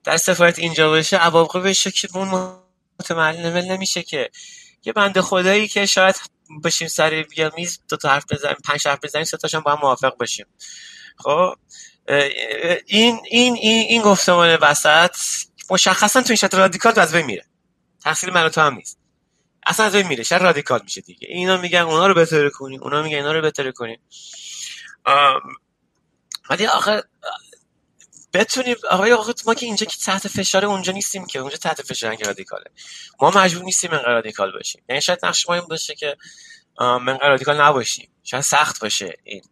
در سفارت اینجا باشه، عواقبش که اون متململ نمیشه که یه بنده خدایی که شاید بشیم سر یه میز دو تا حرف بزنیم، پنج حرف بزنیم، سه تاشون با هم موافق باشیم. خب این گفتمان وسط مشخصا تو این شرط رادیکال از بین میره. تقصیر من و تو هم نیست، اصلا از بین میره، شرط رادیکال میشه دیگه. اینا میگن اونا رو بهتر کنین، اونا میگن اینا رو بهتر کنین. ولی آخه بتونیم آقای ما که اینجا که تحت فشار اونجا نیستیم که، اونجا تحت فشار رادیکاله، ما مجبور نیستیم انقدر رادیکال باشیم. یعنی شاید نقش ما این باشه که انقدر رادیکال نباشیم، شاید سخت باشه این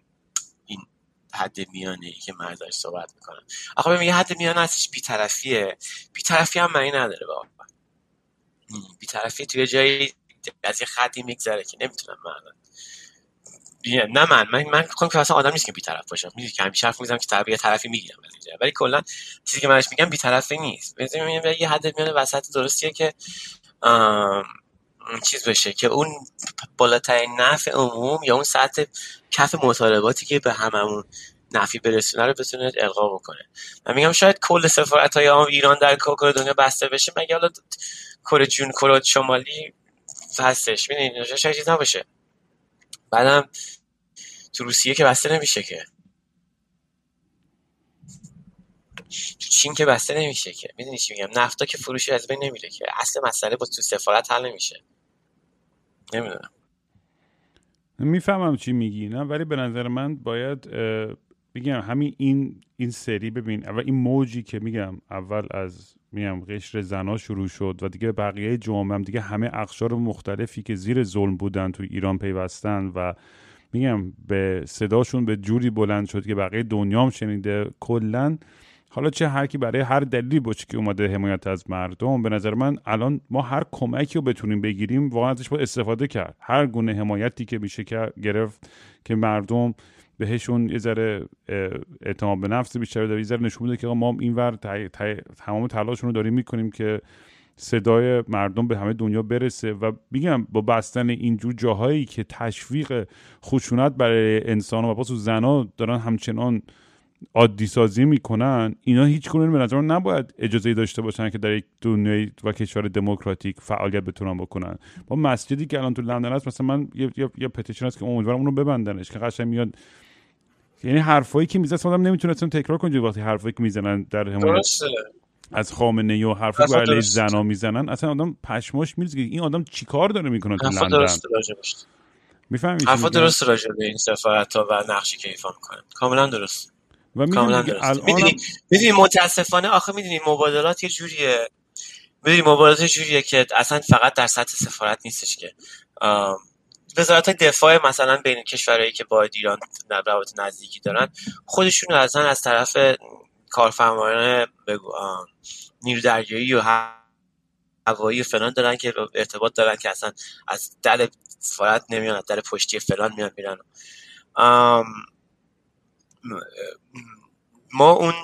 حد میانه ای که من دارم صحبت میکنم. آقا میگه حد میانه هستش، بی‌طرفیه. بی‌طرفی هم معنی نداره واقعا. بی‌طرفی توی جایی از یه خطی میگذره که نمیتونم معنا نه من فکر کنم که اصلا آدم نیست که بی‌طرف باشم. میگم که همیشه حرف میزنم که طبیعی طرفی میگیرم ولی کلا چیزی که منش میگم بی‌طرفی نیست. ببین یه حد میانه وسط درستیه که چیز بشه که اون بالاترین نفع عموم یا اون سطح کف مطالباتی که به هممون نفعی برسونه رو بتونه القا بکنه. من میگم شاید کل سفارت‌های عام ایران در کل دنیا بسته بشه، مگه حالا کره جنوبی، کره شمالی هستش، ببینید شاید چیز نباشه. بعدم تو روسیه که بسته نمیشه که، تو چین که بسته نمیشه که، میدونی چی میگم، نفتا که فروشی از بین نمیره که، اصل مسئله با تو سفارت حل نمیشه. نمیدونم میفهمم چی میگی نه، ولی به نظر من باید بگم همین این سری، ببین اول این موجی که میگم اول از میگم قشر زنا شروع شد و دیگه بقیه جامعه هم دیگه همه اقشار مختلفی که زیر ظلم بودن تو ایران پیوستن و میگم به صداشون به جوری بلند شد که بقیه دنیا هم شنیده. کلا حالا چه هر کی برای هر دلیلی باشه که اومده حمایت از مردم، به نظر من الان ما هر کمکی رو بتونیم بگیریم واقعا ازش باید استفاده کرد. هر گونه حمایتی که میشه گرفت که مردم بهشون یه ذره اعتماد به نفس بیشتر داره، یه ذره نشون میده که ما اینور تمام تلاشمون رو داریم میکنیم که صدای مردم به همه دنیا برسه. و میگم با بستن اینجور جاهایی که تشویق خشونت برای انسان و پاسو زنا دارن همچنان عادی سازی میکنن، اینا هیچکدوم به نظر من نباید اجازه داشته باشن که در یک دنیای و کشور دموکراتیک فعالیت بتونن بکنن. با مسجدی که الان تو لندن هست مثلا من یه پتیشن هست که امیدوارم اونو ببندنش که قشنگ میاد، یعنی حرفایی که میزنن آدم نمیتونه اصلا تکرار کنه. وقتی حرفایی که میزنن در حمایت از خامنه ای و حرفا برای زنا میزنن اصلا آدم پشماش میریزه که این آدم چیکار داره میکنه تو لندن. میفهمید حرفا درست راجع به این سفارت‌ها و نقشی که ایفا میکنه کاملا درست و میدونی متاسفانه آخه میدونی مبادلات یه جوریه، میدونی مبادلات جوریه که اصلا فقط در سطح سفارت نیستش که وزارت دفاع مثلا بین کشورهایی که با ایران روابط نزدیکی دارن خودشون اصلا از طرف کارفرمایان نیرو دریایی و هوایی فلان دارن که ارتباط دارن که اصلا از در سفارت نمیان، از در پشتی فلان میان. ما اون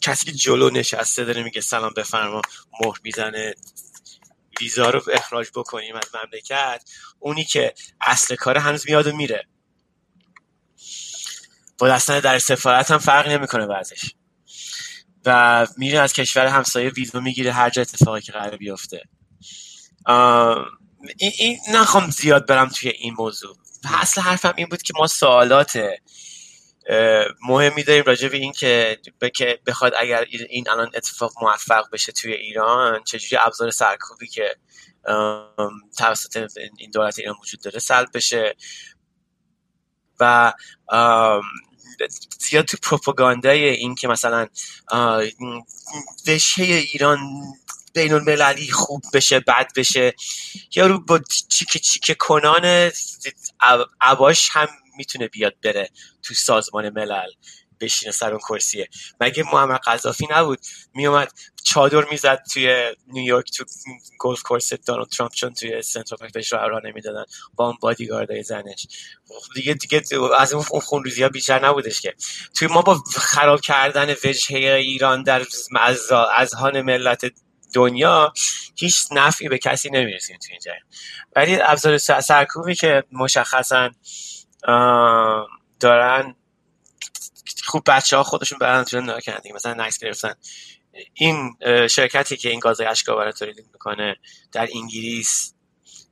کسی که جلو نشسته داره میگه سلام بفرما مهر میزنه ویزا رو اخراج بکنیم از مملکت، اونی که اصل کار هنوز میاد و میره. با دستن در سفارت هم فرقی نمیکنه وضعش و میره از کشور همسایه ویزا میگیره هر جا اتفاقی که قرار بیفته. این نخوام زیاد برم توی این موضوع. اصل حرفم این بود که ما سوالات مهمی داریم راجع به این که بخواد اگر این الان اتفاق موفق بشه توی ایران چجوری ابزار سرکوبی که توسط این دولت ایران وجود داره سلب بشه و زیاد تو پروپاگاندای این که مثلا وجهه ایران بین المللی خوب بشه بد بشه، یارو با چیکه چیکه کنان عباش هم میتونه بیاد بره تو سازمان ملل بشینه سر اون کرسیه. مگه محمد قذافی نبود میومد چادر میزد توی نیویورک تو گلف کورس دونالد ترامپ، چون توی سنترال پارک بهش راه نمیدادن با اون بادیگاردای زنش دیگه از اون خونریزی‌ها بیشتر نبودش که. توی ما با خراب کردن وجهه ایران در اذهان ملت دنیا هیچ نفعی به کسی نمیرسیم توی این جریان. ولی ابزار سرکوبی که مشخصا دارن، خوب بچه ها خودشون برن توی ناکن دیگه، مثلا نکس گرفتن. این شرکتی که این گازهای اشک‌آور تولید میکنه در انگلیس،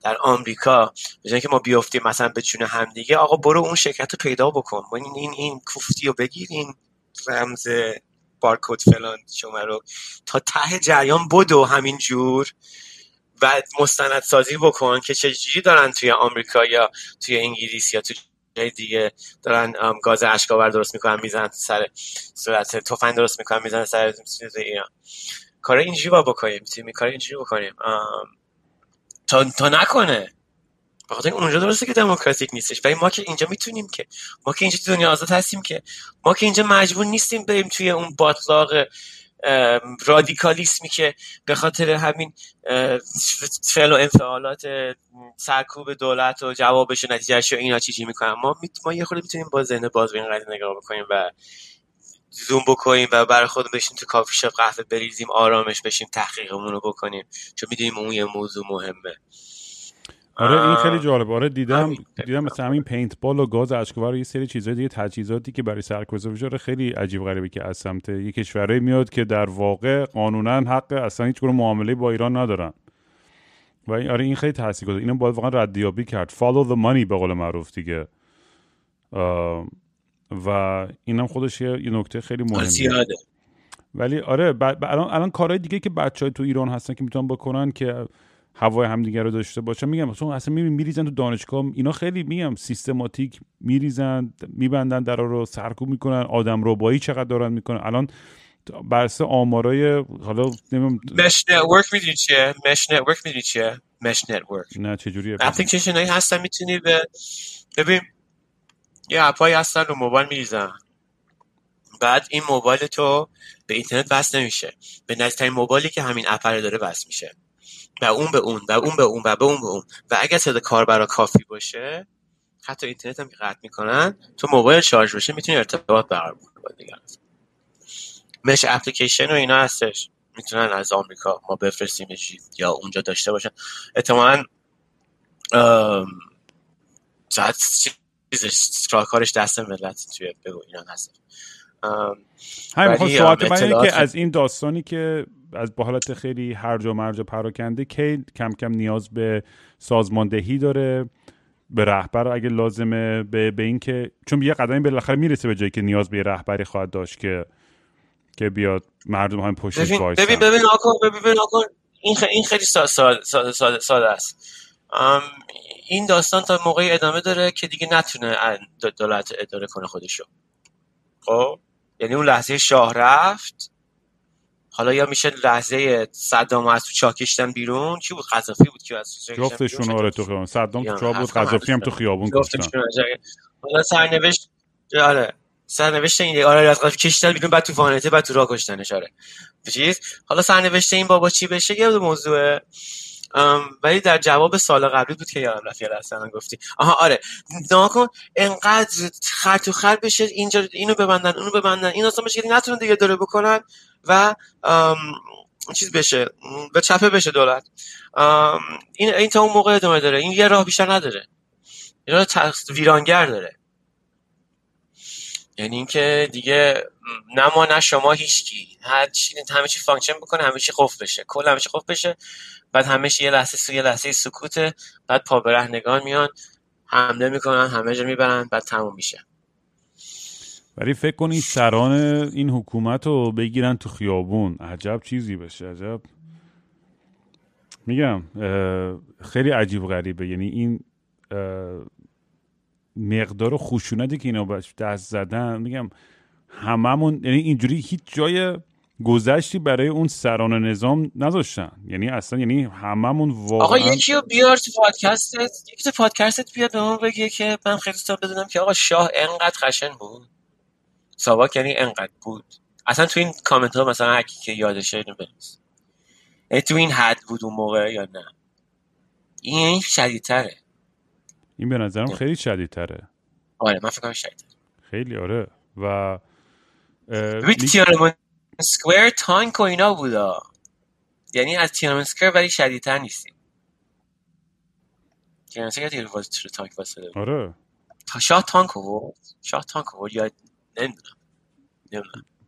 در آمریکا، به جای که ما بیافتیم مثلا به چونه همدیگه، آقا برو اون شرکت رو پیدا بکن، این کوفتی رو بگیر، این رمز بارکد فلان شما رو تا ته جریان بدو همین جور و مستندسازی بکن که چجوری دارن توی آمریکا یا توی انگلیس یا توی جای دیگه دارن گاز اشک‌آور درست میکنن میزنن سر صورت، تفنگ درست میکنن میزنن سر ایران. کار اینجوری بکنیم، میتونیم کار اینجوری بکنیم تا نکنه. بخاطر اونجا درسته که دموکراتیک نیستش، ولی ما که اینجا میتونیم، که ما که اینجا دنیا آزاد هستیم، که ما که اینجا مجبور نیستیم بریم توی اون باطلاق رادیکالیسمی که به خاطر همین فعل و انفعالات سرکوب دولت و جوابش و نتیجهش و اینا چیزی میکنن. ما یه خورده میتونیم با ذهن باز به این قضیه نگاه بکنیم و زوم بکنیم و برای خودمون بشیم تو کافی شاپ قهوه بریزیم، آرامش بشیم، تحقیقمون رو بکنیم، چون میدونیم اون یه موضوع مهمه. آره این خیلی جالبه. آره دیدم مثلا همین پینتبال و گاز اشک‌آور و یه سری چیزای دیگه، تجهیزاتی که برای سرکوب خیلی عجیب غریبه که از سمت یک کشوری میاد که در واقع قانونا حق اصلا هیچ گونه معامله با ایران ندارن. و آره این خیلی تاثیرگذاره. اینو باید واقعا ردیابی کرد. Follow the money به قول معروف دیگه. و اینم خودش یه نکته خیلی مهمه. ولی آره الان کارهای دیگه که بچهای تو ایران هستن که میتونن بکنن که هوای همدیگه رو داشته باشه، میگم اصلا میریزن تو دانشگاه اینا، خیلی میگم سیستماتیک میریزن، میبندن درا رو، سرکوب میکنن، آدم ربایی چقدر دارن میکنن. الان برسه آمارای حالا نمیدونم مش نتورک میدونی چیه مش نتورک نه چجوریه، اپلیکیشنایی هستن میتونی ببین یه اپایی هستن رو موبایل میریزن، بعد این موبایل تو به اینترنت وصل نمیشه، به نزدیکترین موبایلی که همین اپ رو داره وصل میشه و اون به اون و اون به اون و به اون به اون، و اگه صدا کاربر کافی باشه حتی اینترنت هم قطع میکنن، تو موبایل شارژ بشه میتونی ارتباط برقرار کنی. مش اپلیکیشن و اینا هستش، میتونن از آمریکا ما بفرستیم یا اونجا داشته باشن. احتمالاً کارش دست ملت توی ایران هست. همین خود سواته من اینه که از این داستانی که از با حالت خیلی هرج و مرج پراکنده که کم کم نیاز به سازماندهی داره، به رهبر اگه لازمه، به این که چون یه قدمی بالاخره میرسه به جایی که نیاز به رهبری خواهد داشت که بیاد مردم هم پشتش وایسن. ببین آقا این خیلی ساده است. این داستان تا موقعی ادامه داره که دیگه نتونه دولت اداره کنه خودشو. خب یعنی اون لحظه شاه رفت، حالا یا میشه لحظه صدام از تو چاه کشتن بیرون، کی بود؟ قذافی بود که از تو چاه کشتن. آره تو خیابون صدام تو چاه بود، قذافی هم تو خیابون کشتن. حالا سرنوشت آره سرنوشت این آره از قذافی کشتن بیرون، بعد تو وانته، بعد تو راه کشتنش. آره چیز حالا سرنوشت این بابا چی بشه یه موضوعه. ولی در جواب سال قبلی بود که یادم رفت اصلا گفتی آره ناکن انقدر خر تو خر بشه، اینجا اینو ببندن اونو ببندن، این اصلا مشکلی نتونن دیگه داره بکنن و چیز بشه و چپه بشه دولت. این تا اون موقع ادامه داره. این یه راه بیشتر نداره، یه راه ویرانگر داره. یعنی اینکه دیگه نه ما نه شما هیچکی، همه چی فانکشن بکنه، همه چی قفل بشه، کل همه چی قفل بشه، بعد همه چی یه لحظه سکوته، بعد پا به رهنگان میان حمله میکنن، همه جا میبرن، بعد تموم میشه. ولی فکر کنید سران این حکومت رو بگیرن تو خیابون، عجب چیزی بشه. عجب میگم خیلی عجیب غریبه. یعنی این مقدار خشونتی که اینا بهش دست زدن، میگم هممون، یعنی اینجوری هیچ جای گذشتی برای اون سران نظام نذاشتن. یعنی اصلا یعنی هممون واقعا آقا یکی رو بیار تو پادکستت، یکی تو پادکستت بیاد به من بگه که من خیلی دوست دارم بدونم که آقا شاه انقدر خشن بود، ساواک یعنی انقدر بود. اصلا تو این کامنت ها مثلا هر کی که یادشه اینو بنویس. یعنی تو این حد بود اون موقع یا نه؟ این شدیدتره. این به نظرم خیلی شدیدتره. آره من فکر کنم شدیدتره. خیلی آره. و تیانمن سکوئر تانک و اینا بودا. یعنی از تیانمن سکوئر ولی شدیدتر نیستیم. تیانمن سکوئر دیگه واسه تانک واسه. آره. شاه تانک بود یا نمیدونم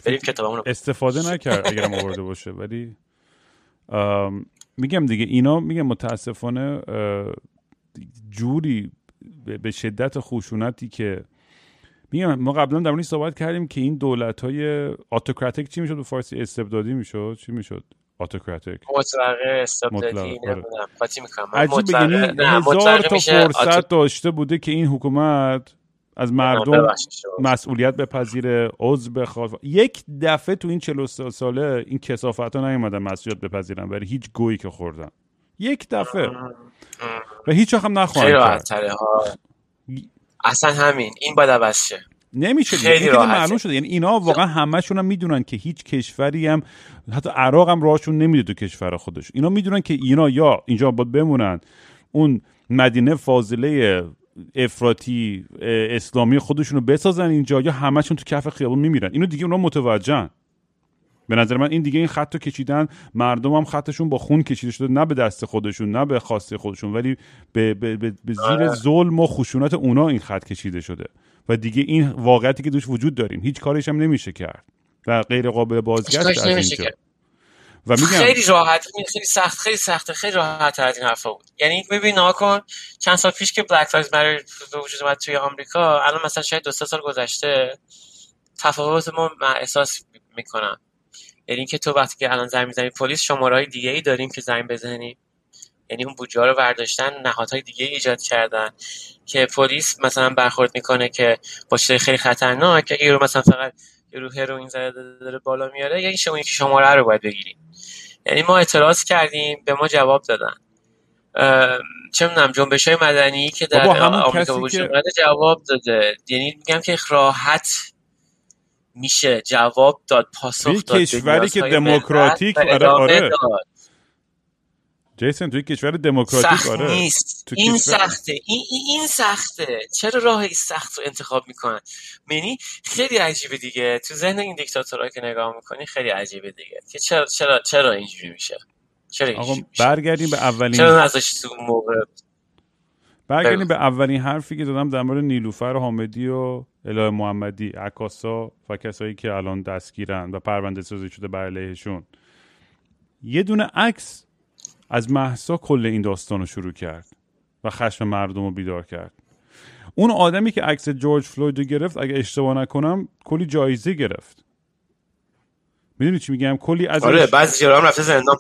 بریم کتابمونو استفاده نکرد اگرم آورده باشه. ولی میگم دیگه اینا میگم متاسفانه جوری به شدت خشونتی که میگم ما قبلا در مورد صحبت کردیم که این دولت‌های آتوکراتیک چی میشد به فارسی استبدادی میشد چی میشد آتوکراتیک مطلق استبدادی نمیدونم قاطی میکنم عجیب یعنی هزار تا فرصت داشته بوده که این حکومت از مردم مسئولیت بپذیره عضو بخواد یک دفعه تو این 43 ساله این کثافت‌ها نیومدن مسئولیت بپذیرن برای هیچ گویی که خوردن یک دفعه و هیچ وقت هم نخواهند کرد اصلا همین این باید عوض شه نمیشه دیگه معلوم شده یعنی اینا واقعا همشون هم میدونن که هیچ کشوری هم حتی عراق هم راهشون نمیده تو کشور خودش اینا میدونن که اینا یا اینجا باید بمونن اون مدینه فاضله افراطی اسلامی خودشونو بسازن اینجا یا همشون تو کف خیابون میمیرن اینو دیگه اونا متوجهن به نظر من این دیگه این خطو کشیدن مردم هم خطشون با خون کشیده شده نه به دست خودشون نه به خواسته خودشون ولی به زیر ظلم و خشونت اونا این خط کشیده شده و دیگه این واقعیتی که توش وجود داریم هیچ کاریش هم نمیشه کرد و غیر قابل بازگشت از اینجا و میگم خیلی راحت خیلی سخت خیلی راحت از این حرفا بود یعنی ببین ها کن چند سال پیش که بلک لایز ماتر به وجود اومد توی آمریکا الان مثلا شاید 2-3 سال گذشته تفاوت ما احساس میکنم یعنی که تو وقتی که الان زنگ میزنی پلیس شمارهای دیگه ای داریم که زنگ بزنی یعنی اون بودجه ها رو برداشتن نهادهای دیگه ایجاد کردن که پلیس مثلا برخورد میکنه که با چیزای خیلی خطرناک اگه رو مثلا فقط گروه رو این زده داره بالا میاره یعنی شما یکی شماره رو باید بگیریم یعنی ما اعتراض کردیم به ما جواب دادن چه میدونم جنبش‌های مدنی که در آمریکا وجود داره جواب داده یعنی میگم که راحت میشه جواب داد پاسخ داد کشوری که دموکراتیک آره جیسن توی کشور دموکراتیک آره نیست. تو این کشور... سخته این سخته چرا راه این سخت رو انتخاب میکنن یعنی خیلی عجیبه دیگه تو ذهن این دیکتاتورها که نگاه میکنی خیلی عجیبه دیگه که چرا اینجوری میشه آقا برگردیم به اولین حرفی که دادم در مورد نیلوفر حامدی و الهه محمدی عکاسا و کسایی که الان دستگیرن و پرونده سازی شده بر علیهشون یه دونه عکس از مهسا کل این داستان رو شروع کرد و خشم مردم رو بیدار کرد. اون آدمی که عکس جورج فلویدو گرفت اگه اشتباه نکنم کلی جایزه گرفت. میدونی چی میگم؟ کلی از آره بعضی جرام رفته زندان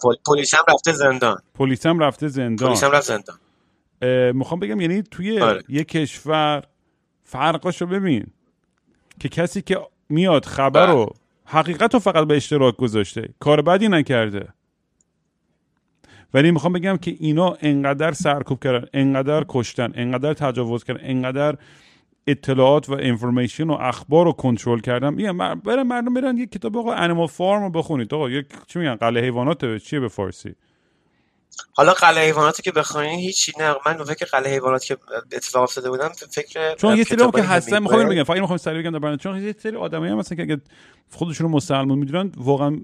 پلیس هم رفته زندان. میخوام بگم یعنی توی یک کشور فرقاشو ببین که کسی که میاد خبر رو حقیقت رو فقط به اشتراک گذاشته کار بدی نکرده. ولی میخوام بگم که اینا انقدر سرکوب کردن، انقدر کشتن، انقدر تجاوز کردن، انقدر اطلاعات و انفورمیشن و اخبار رو کنترل کردن. میگم برن مردم برن یک کتاب آقا انیمال فارم رو بخونید. آقا یک چی میگن قلعه حیوانات چیه به فارسی؟ حالا قلعه حیوانات که بخونید هیچی نه. من به فکر قلعه حیوانات که اتفاق افتاده بودم فکر چون یه سری که هستن میخوام بگم فقط میخوام سریع بگم در چون یه سری آدمایی مثلا که اگه خودشون رو مسلمان میدونن واقعا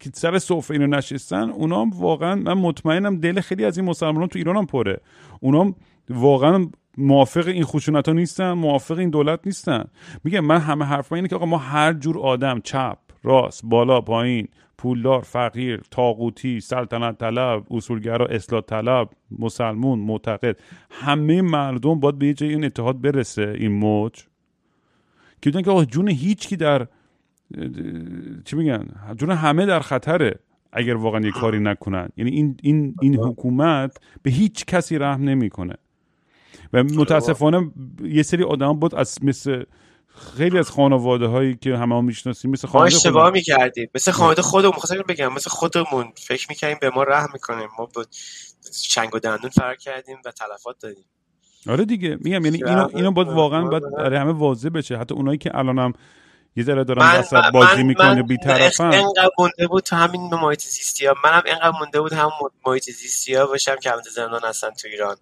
که سر صفحه اینو نشستن اونا هم واقعا من مطمئنم دل خیلی از این مسلمانان تو ایران هم پره اونا هم واقعا موافق این خشونت ها نیستن موافق این دولت نیستن میگم من همه حرفم اینه که آقا ما هر جور آدم چپ راست بالا پایین پولدار فقیر طاغوتی سلطنت طلب اصولگرا اصلاح طلب مسلمون معتقد همه مردم باید به یه جای این اتحاد برسه این موج که بگن که آقا جون هیچکی در چی میگن جون همه در خطره اگر واقعا یه کاری نکنن یعنی این حکومت به هیچ کسی رحم نمیکنه و متاسفانه یه سری آدم بود از مثل خیلی از خانواده هایی که همه هم میشناسیم مثل خانواده ما اشتباه میکردیم مثل خانواده خودمون خواستم بگم مثل خودمون فکر میکنیم به ما رحم میکنیم ما با چنگ و دندون فرق کردیم و تلفات دادیم آره دیگه میگم یعنی اینا باید واقعا باید برای همه واضح بشه حتی اونایی که الانم یه ذره دارن وسط بازی میکنه بی‌طرفن. من اینقدر مونده بود تو همین محیط زیستی‌ها، منم اینقدر مونده بود هم محیط زیستی‌ها باشم که همون زندان هستن تو ایران.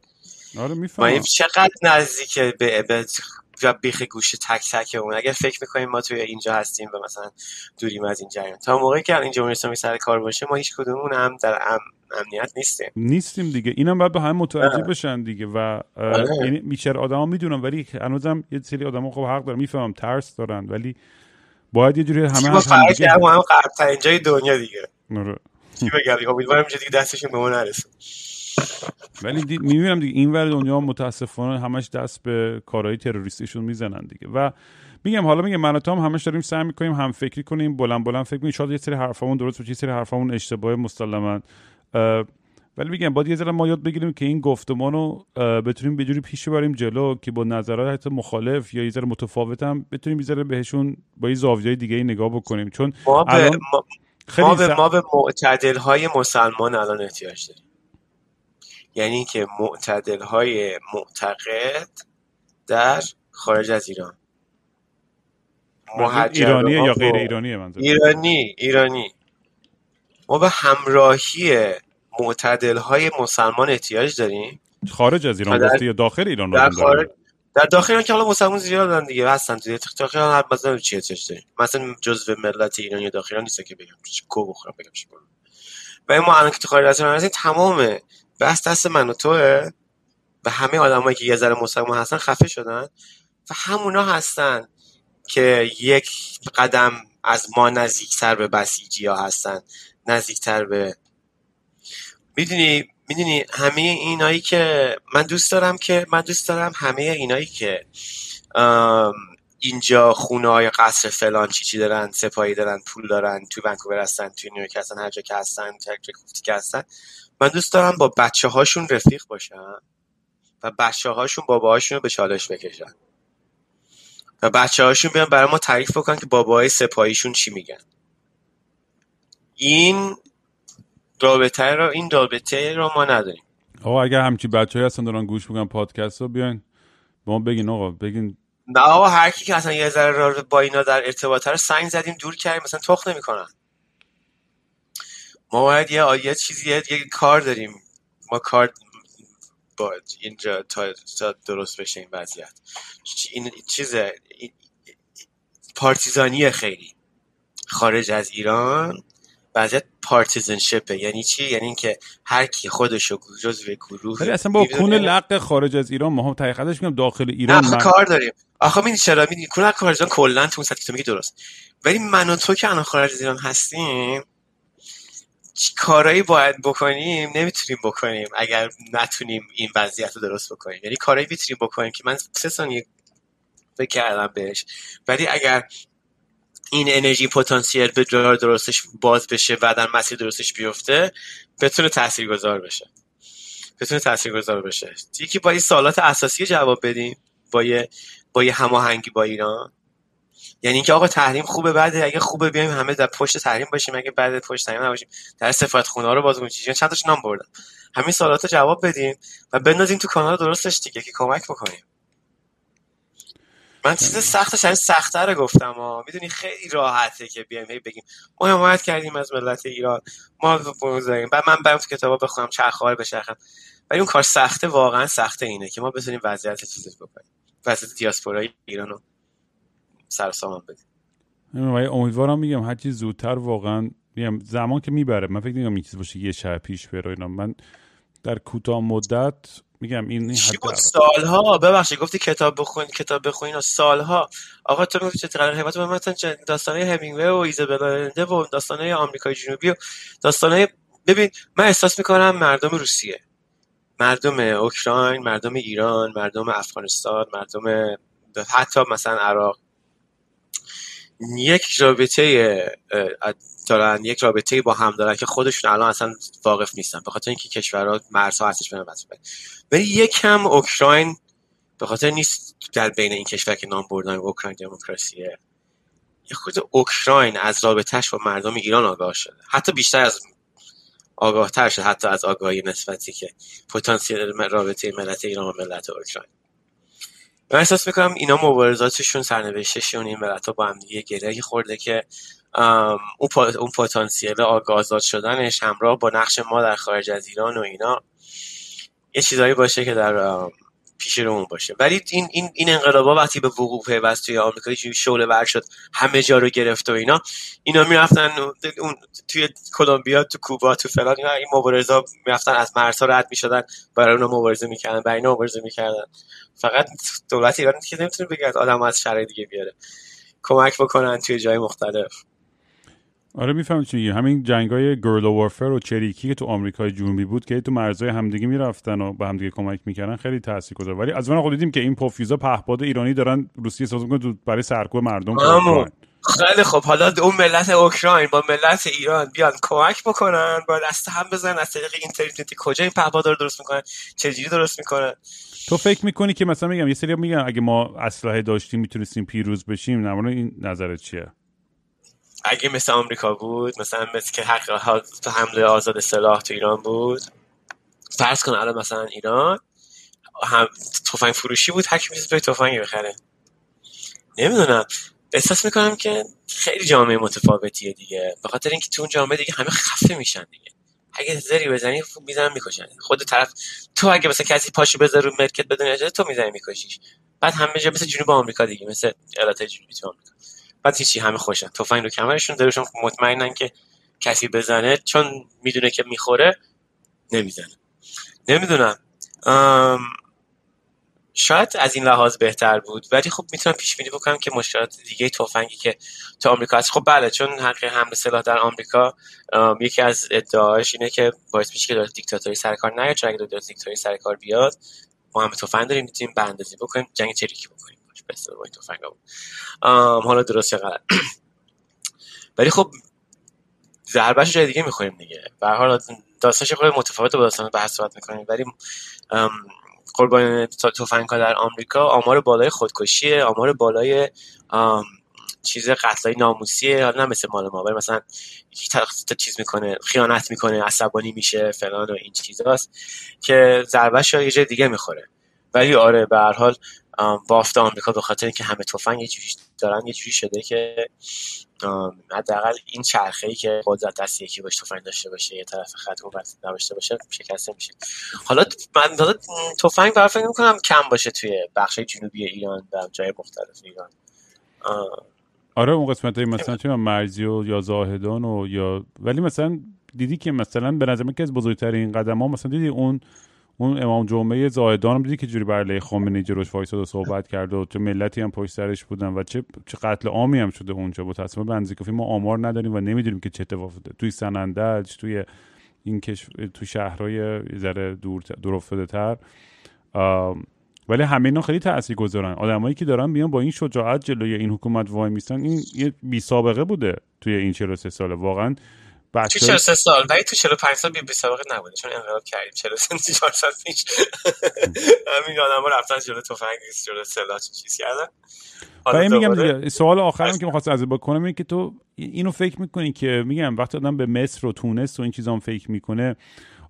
آره میفهمم. ما چقدر نزدیکه به ابد و بیخ گوشه تک تک اون. اگر فکر میکنیم ما توی اینجا هستیم و مثلا دوریم از این جریان، تا موقعی که این جمهوری اسلامی سر کار باشه ما هیچ کدومون هم در امنیت نیستیم دیگه. اینم باید به هم متوجه بشن دیگه. و یعنی میچر آدما میدونن، ولی هنوزم یه سری آدما خب حق دارن، میفهمم ترس دارن، ولی باید یه جوری همه قربتر اینجای دنیا دیگه. آره چی بگم، امیدوارم چه دیگه دستشون به ما نرسه. ولی میبینم دیگه این ور دنیا متاسفانه همش دست به کارهای تروریستیشون میزنن دیگه. و میگم حالا میگم من و تو هم همش داریم سعی میکنیم هم فکری کنیم، بلند بلند فکر کنیم، شاید یه سری حرفامون درست باشه، یه سری حرفامون اشتباهه مسلماً، ولی میگم باید یه ذره ما یاد بگیریم که این گفتمانو بتونیم به جوری پیش بریم جلو که با نظرات مخالف یا یه ذره متفاوت هم بتونیم یه ذره بهشون با زاویه‌های دیگه نگاه بکنیم. چون ما به معتدل‌های مسلمان الان احتیاج داریم. یعنی که معتدل‌های معتقد در خارج از ایران، ایرانی یا غیر ایرانی، منظور ایرانی. ما به همراهی معتدل‌های مسلمان احتیاج داریم خارج از ایران گفتی یا داخل ایران؟ در داخل ایران که حالا مسلمان زیادن دیگه هستن توی داخل ایران، هر مثلا چی احتیاج داریم، مثلا جزء ملت ایران یا داخل ایران نیست که بگم کو بخورم بگم چی کنم. و ما الان که خارج از ایران هستیم، تمام بس دست من و توه و همه آدمایی که یه ذره مسلمان هستن خفه شدن و همونا هستن که یک قدم از ما نزدیکتر به بسیجی‌ها هستن، نزدیکتر به میدونی همه اینایی که من دوست دارم همه اینایی که اینجا خونه های قصر فلان چی دارن، سپاهی دارن، پول دارن، تو ونکوور هستن، تو نیویورک هستن، هر جا که هستن، تک کوفتی که هستن، من دوست دارم با بچه‌هاشون رفیق باشن و بچه‌هاشون باباهاشون رو به چالش بکشن و بچه‌هاشون بیان برای ما تعریف بکنن که باباهای سپاهیشون چی میگن. این رابطه رو ما نداریم. آقا اگه همچین بچه‌ای هستن دارن گوش میکنن پادکست رو، بیاین به ما بگین آقا بگین. نه آقا هر کی که اصلا یه ذره با اینا در ارتباطه رو سنگ زدیم دور کردیم، مثلا تخ نمی‌کنن. ما باید یه چیزیه، یه کار داریم، ما کار باید اینجا تا درست بشه این وضعیت. این چیزه پارتیزانیه، خیلی خارج از ایران وضعیت پارتیزنشیپه. یعنی چی؟ یعنی اینکه هر کی خودشو جزو گروه، ولی اصلا با کون لق خارج از ایران ما هم تحقیقش میگم داخل ایران ما کار داریم. آخه این چرا میدین کون خارج از ایران کلا تو صد تو میگی درست، ولی من و تو که الان خارج از ایران هستیم کارایی باید بکنیم نمیتونیم بکنیم اگر نتونیم این وضعیت رو درست بکنیم. یعنی کارایی میتونیم بکنیم که من 3 ثانیه فکر کردم بهش، ولی اگر این انرژی پتانسیل به جای درستش باز بشه و در مسیر درستش بیفته بتونه تاثیرگذار بشه. یکی با این سوالات اساسی جواب بدیم، با یه هماهنگی با ایران. یعنی اینکه آقا تحریم خوبه، بعد اگه خوبه بیایم همه در پشت تحریم باشیم، اگه بعد پشت تحریم نباشیم در سفارتخونه ها رو باز می‌چینیم. چند تاش نام بردم، همین سوالات رو جواب بدیم و بندازیم تو کانال درستش دیگه که کمک بکنیم. من چیز سخت‌تر رو گفتم ها، میدونی خیلی راحته که بیایم بگیم ما حمایت کردیم از ملت ایران، ما بزنیم بعد من برم تو کتابا بخونم چرخ‌ها رو بچرخم، ولی اون کار سخته، واقعا سخته. اینه که ما بتونیم وضعیت چیزی بکنیم، وضعیت دیاسپورای ایرانو سرسامم بدیم. من امیدوارم میگم هر چی زودتر، واقعا میگم زمان که میبره، من فکر نمی‌کنم این چیز باشه یه شب پیش بره اینا. من در کوتاه مدت میگم این حد سالها، ببخشید گفتی کتاب بخونین سالها. آقا تو میگفتی چقدر حیوات به مثلا داستانای همینگوی و ایزابلانده و داستانای آمریکای جنوبی و داستانای، ببین من احساس میکنم مردم روسیه، مردم اوکراین، مردم ایران، مردم افغانستان، مردم حتی مثلا عراق یک رابطه با هم دارن که خودشون الان اصلا واقف نیستن، به خاطر اینکه کشورها مرزها هستش بین واسه. ولی یکم اوکراین به خاطر نیست در بین این کشور که نام بردن اوکراین دموکراسیه، یه خود اوکراین از رابطه‌اش با مردم ایران آگاه شده، حتی بیشتر از آگاه‌تر شده، حتی از آگاهی نسبتی که پتانسیل رابطه ملت ایران و ملت اوکراین. من احساس میکنم اینا مبارزاتشون، سرنوشتشون این ولتا با هم دیگه گره خورده که اون پتانسیل آزاد شدنش همراه با نقش ما در خارج از ایران و اینا یه چیزایی باشه که در پیش رومون باشه. ولی این انقلابا وقتی به وقوع پیوست توی آمریکا چه شعله ور شد، همه جا رو گرفت و اینا میرفتن اون توی کلمبیا، تو کوبا، تو فلان، این مبارزا میرفتن از مرزها رد میشدن، برای اونا مبارزه میکردن، برای اینا مبارزه میکردن. فقط دولت ایران که نمیتونه بگه آدم از شرایط دیگه بیاره، کمک بکنن توی جای مختلف. آره میفهمم چی میگی. همین جنگای گریلا وارفر و چریکی که تو آمریکای جنوبی بود که تو مرزهای همدیگه میرفتن و به همدیگه کمک میکردن خیلی تاثیرگذار. ولی از اون خود دیدیم که این پوفیوزا پهپاد ایرانی دارن روسیه سازون کنن برای سرکوب مردم. خیلی خب، حالا اون ملت اوکراین با ملت ایران بیان کمک بکنن، با دست هم بزنن، از طریق اینترنتی کجا این پهپادا رو درست میکنن، چجوری درست میکنن. تو فکر میکنی که مثلا میگم یه سری میگن اگه ما اسلحه داشتیم میتونستیم پیروز بشیم، نه این نظرت چیه؟ اگه مثل آمریکا بود، مثل که حق حمله آزاد سلاح تو ایران بود، فرض کن الان مثلا ایران هم تفنگ فروشی بود، هرکی میتونست به تفنگی بخره. نمیدونم، احساس میکنم که خیلی جامعه متفاوتیه دیگه، به خاطر اینکه تو اون جامعه دیگه همه خفه میشن دیگه، اگه زری بزنی میزنن میکشن خود طرف. تو اگه مثلا کسی پاشو بذاره رو مرکت بدون اجازه، تو میزنی میکشیش. بعد همه جا مثل جنوب آمریکا دیگه، مثل ایالات جنوبی تو آمریکا، بعد هیچی، همه خوشن، تفنگ رو کمرشون، دلشون مطمئنن که کسی بزنه چون میدونه که میخوره نمیزنه. نمیدونم، شاید از این لحاظ بهتر بود. ولی خب میتونم پیش بینی بکنم که مشکلات دیگه تفنگی که تو آمریکا هست، خب بله، چون حق حمل سلاح در آمریکا یکی از ادعاش اینه که باعث میشه که دولت دیکتاتوری سرکار نیاد، چون اگه دولت دیکتاتوری سرکار بیاد ما هم تفنگ داریم، میتونیم براندازی بکنیم، جنگ چریکی بکنیم، بسته با این توفنگا بود. حالا درست یا غلط، ولی خب ضربه‌اش جای دیگه می‌خوریم دیگه. به هر حال داستانش خیلی متفاوته با داستان بحث صحبت می‌کنیم. ولی قربان توفنگ‌ها در آمریکا آمار بالای خودکشیه، آمار بالای چیز قتل‌های ناموسیه. حالا نه مثل مال ما، ولی مثلا یکی چیز می‌کنه، خیانت می‌کنه، عصبانی میشه، فلان و این چیزاست که ضربه‌اش یه جای دیگه می‌خوره. ولی آره، به هر حال بافت آمریکا به خاطر اینکه همه تفنگ یه جوری دارن، یه جوری شده که حداقل این چرخه‌ای که قدرت دست یکی باشه، تفنگ داشته باشه، یه طرف خط اون وقت نداشته باشه، شکسته میشه. حالا من تفنگ برای فکر می‌کنم کم باشه توی بخشای جنوبی ایران و جای مختلف ایران. آره اون قسمتای مثلا چون مرزی و یا زاهدان و یا، ولی مثلا دیدی که مثلا به نظر من که از بزرگترین قدم‌ها مثلا دیدی اون امام جمعه زاهدان هم دیدی که جوری بر علیه خمینی جلوش وایساد و صحبت کرد و چه ملتی هم پشت سرش بودن و چه قتل عامی هم شده اونجا. متأسفانه به اندازه کافی ما آمار نداریم و نمیدونیم که چه اتفاقی افتاده توی سنندج، توی این تو شهرهای ذره دور افتاده‌تر. ولی همه اینا خیلی تاثیرگذارن. آدمایی که دارن میان با این شجاعت جلوی این حکومت وای میسن، این یه بی‌سابقه بوده توی این 43 ساله واقعاً. تو 43 سال، ولی تو 45 سال بی سابقه نبوده، چون انقلاب کردیم 43 سال پیش. همین آدم‌ها رفتن جلو تفنگ، جلو سلاح چیز کردن. حالا میگم سوال آخرم که می‌خواستم ازت بکنم اینه که تو اینو فکر می‌کنی که میگم وقتی آدم به مصر و تونس و این چیزام فکر می‌کنه،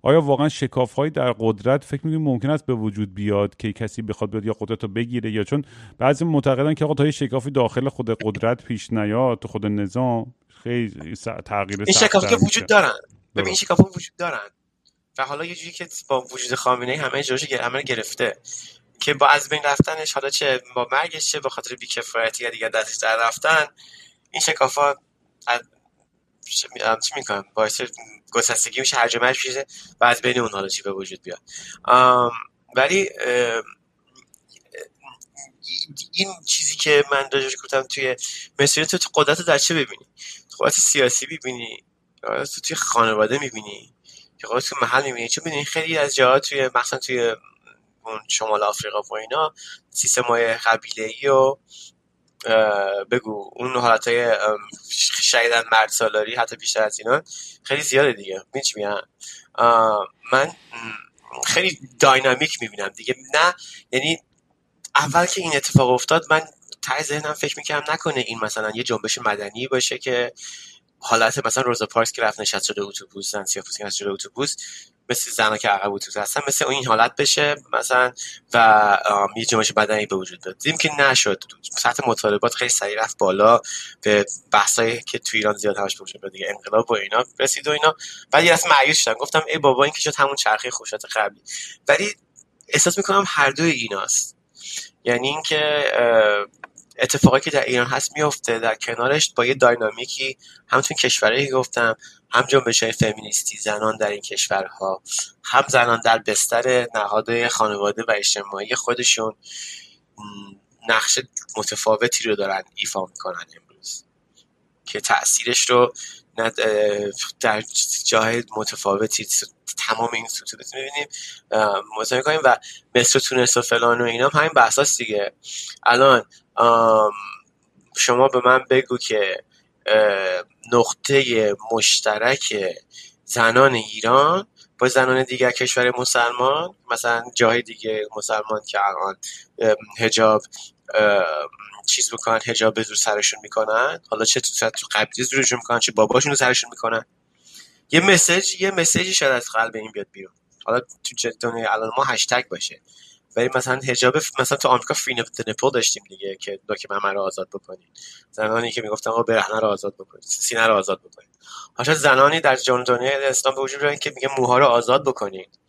آیا واقعا شکاف‌هایی در قدرت فکر می‌کنی ممکن است به وجود بیاد که کسی بخواد بیاد یا قدرت رو بگیره، یا چون بعضی معتقدن که آقا تا شکافی داخل خود قدرت پیش نیاد تو خود نظام خیلی تغییر این شکافی که وجود دارن. ببین این شکافی وجود دارن و حالا یه جوری که با وجود خامنه‌ای همه جوش عمل گرفته که با از بین رفتنش، حالا چه با مرگش، چه به خاطر بی‌کفایتی دیگه دستش در رفتن، این شکافا چی میکنم باعث گسستگی میشه، هرج و مرج میشه و از بین اون حالا چی به وجود بیاد. ولی این چیزی که من راجعش گفتم توی مسئله، تو قدرت رو در چه ببینی؟ قدرت سیاسی ببینی، تو توی خانواده میبینی، قدرت تو محل میبینی. چون ببینی خیلی از جاها توی مثلا توی شمال آفریقا و اینا سیستم‌های قبیله‌ای و بگو اون حالتای شایدن مرد سالاری حتی بیشتر از اینا خیلی زیاده دیگه. من خیلی داینامیک میبینم دیگه. نه یعنی اول که این اتفاق افتاد من ته ذهنم فکر میکردم نکنه این مثلا یه جنبش مدنی باشه که حالت مثلا روزا پارک که رفت نشست شده اتوبوس، زن سیاپوس که نشست شده اتوبوس، مثل زنا که عقب اتوبوس هستن، مثل این حالت بشه مثلا و یه جنبش بدنی به وجود بیاد. دیدیم که نشد. سطح مطالبات خیلی سریع رفت بالا، به بحثایی که تو ایران زیاد همش بوده دیگه، انقلاب و اینا رسید و اینا. بعد یه اصلا مایوس شدم، گفتم ای بابا این که شد همون چرخه خوشات قبلی. ولی احساس می‌کنم هر دوی ایناست. یعنی اینکه اتفاقی که در ایران هست میفته، در کنارش با یه داینامیکی هم تو کشورهایی که گفتم، هم جنبش‌های فمینیستی زنان در این کشورها، هم زنان در بستر نهاد خانواده و اجتماعی خودشون نقش متفاوتی رو دارن ایفا میکنن امروز که تأثیرش رو در جاهای متفاوتی تمام این سطوح می‌بینیم مطالعه می‌کنیم. و مصر و تونس و فلان و اینا هم همین بحثاست دیگه. الان شما به من بگو که نقطه مشترک زنان ایران با زنان دیگر کشور مسلمان، مثلا جای دیگه مسلمان که الان حجاب چیز میکنن، حجاب به زور سرشون میکنن، حالا چه تو قبلی زورشون میکنن چه باباشون رو سرشون میکنن، یه مسیجی شاید از قلب این بیاد بیرون. حالا تو دنیا الان ما هشتگ باشه، ولی مثلا حجاب مثلا تو آمریکا فین اف نپل داشتیم دیگه که دکمه رو آزاد بکنید، زنانی که میگفتن آقا برهنه رو آزاد بکنید، سینه رو آزاد بکنید. حالا زنانی در جامعه دنیای اسلام به وجود میان که میگه موها رو آزاد بکنید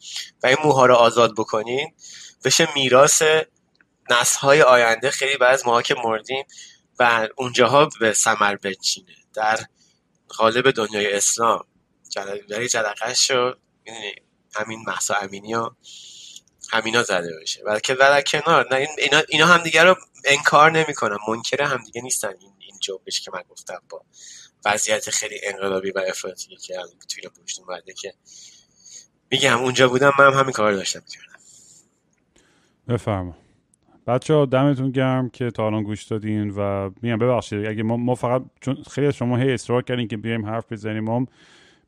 و این موها رو آزاد بکنید بشه میراث نسل‌های آینده. خیلی بعد از ماها که مردیم و اونجاها به ثمر بچینه در قالب دنیای اسلام جلقه جلقه‌اش رو میدونی همین مهسا امینی و همینا زده باشه. بلکه در کنار اینا هم دیگه رو انکار نمی‌کنن، منکر هم دیگه نیستن. این جوابش که من گفتم با وضعیت خیلی انقلابی و افراطی که توی پشتون بوده که میگم اونجا بودم من همین کار داشتم می‌کردم. بفرمایید بچه‌ها، دمتون گرم که تا الان گوش دادین و میگم ببخشید اگه ما فقط چون خیلی شما هی اصرار کردین که بیایم حرف بزنیم، ما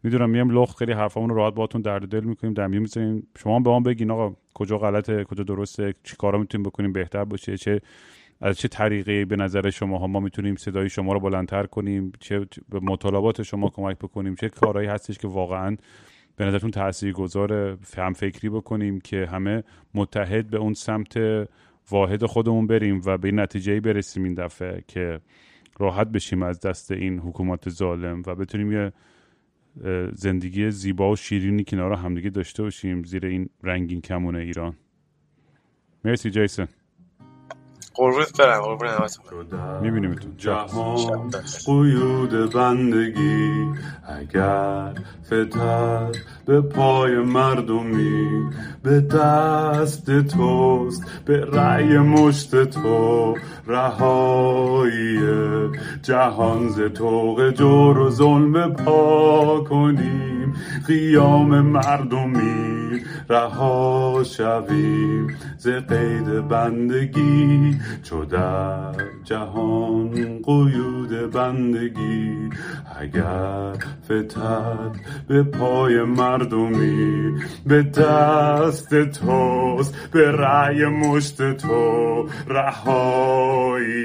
میدونم میام لخت خیلی حرفامون رو راحت باهاتون درد دل می‌کنیم، دم می‌زنیم. شما هم به ما بگین آقا کجا غلطه، کجا درسته، چی کارا میتونیم بکنیم بهتر باشه، چه از چه طریقی به نظر شماها ما میتونیم صدای شما رو بلندتر کنیم، چه به مطالبات شما کمک بکنیم، چه کارهایی هستش که واقعاً به نظرتون تاثیرگذار هم فکری بکنیم که همه متحد به اون سمت واحد خودمون بریم و به نتیجه‌ای برسیم این دفعه که راحت بشیم از دست این حکومت ظالم و بتونیم یه زندگی زیبا و شیرینی کنار همدیگه داشته باشیم زیر این رنگین کمون ایران. مرسی جیسن. قربونت برم. قربون همتون. می‌بینیم تو جهان قیود بندگی، اگر فتر به پای مردمی به دست توست، به رأی مشت تو رهایی جهان ز طوق جور و ظلم پا کنیم، قیام مردمی رها شویم ز قید بندگی، چو در جهان قیود بندگی، اگر فتد به پای مردمی به دست توست، به رأی مشت تو رهایی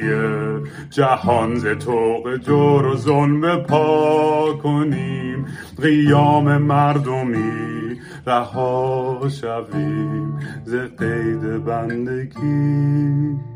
جهان ز طوق جور و ظلم پا کنیم، قیام مردمی رها شویم ز قید بندگی.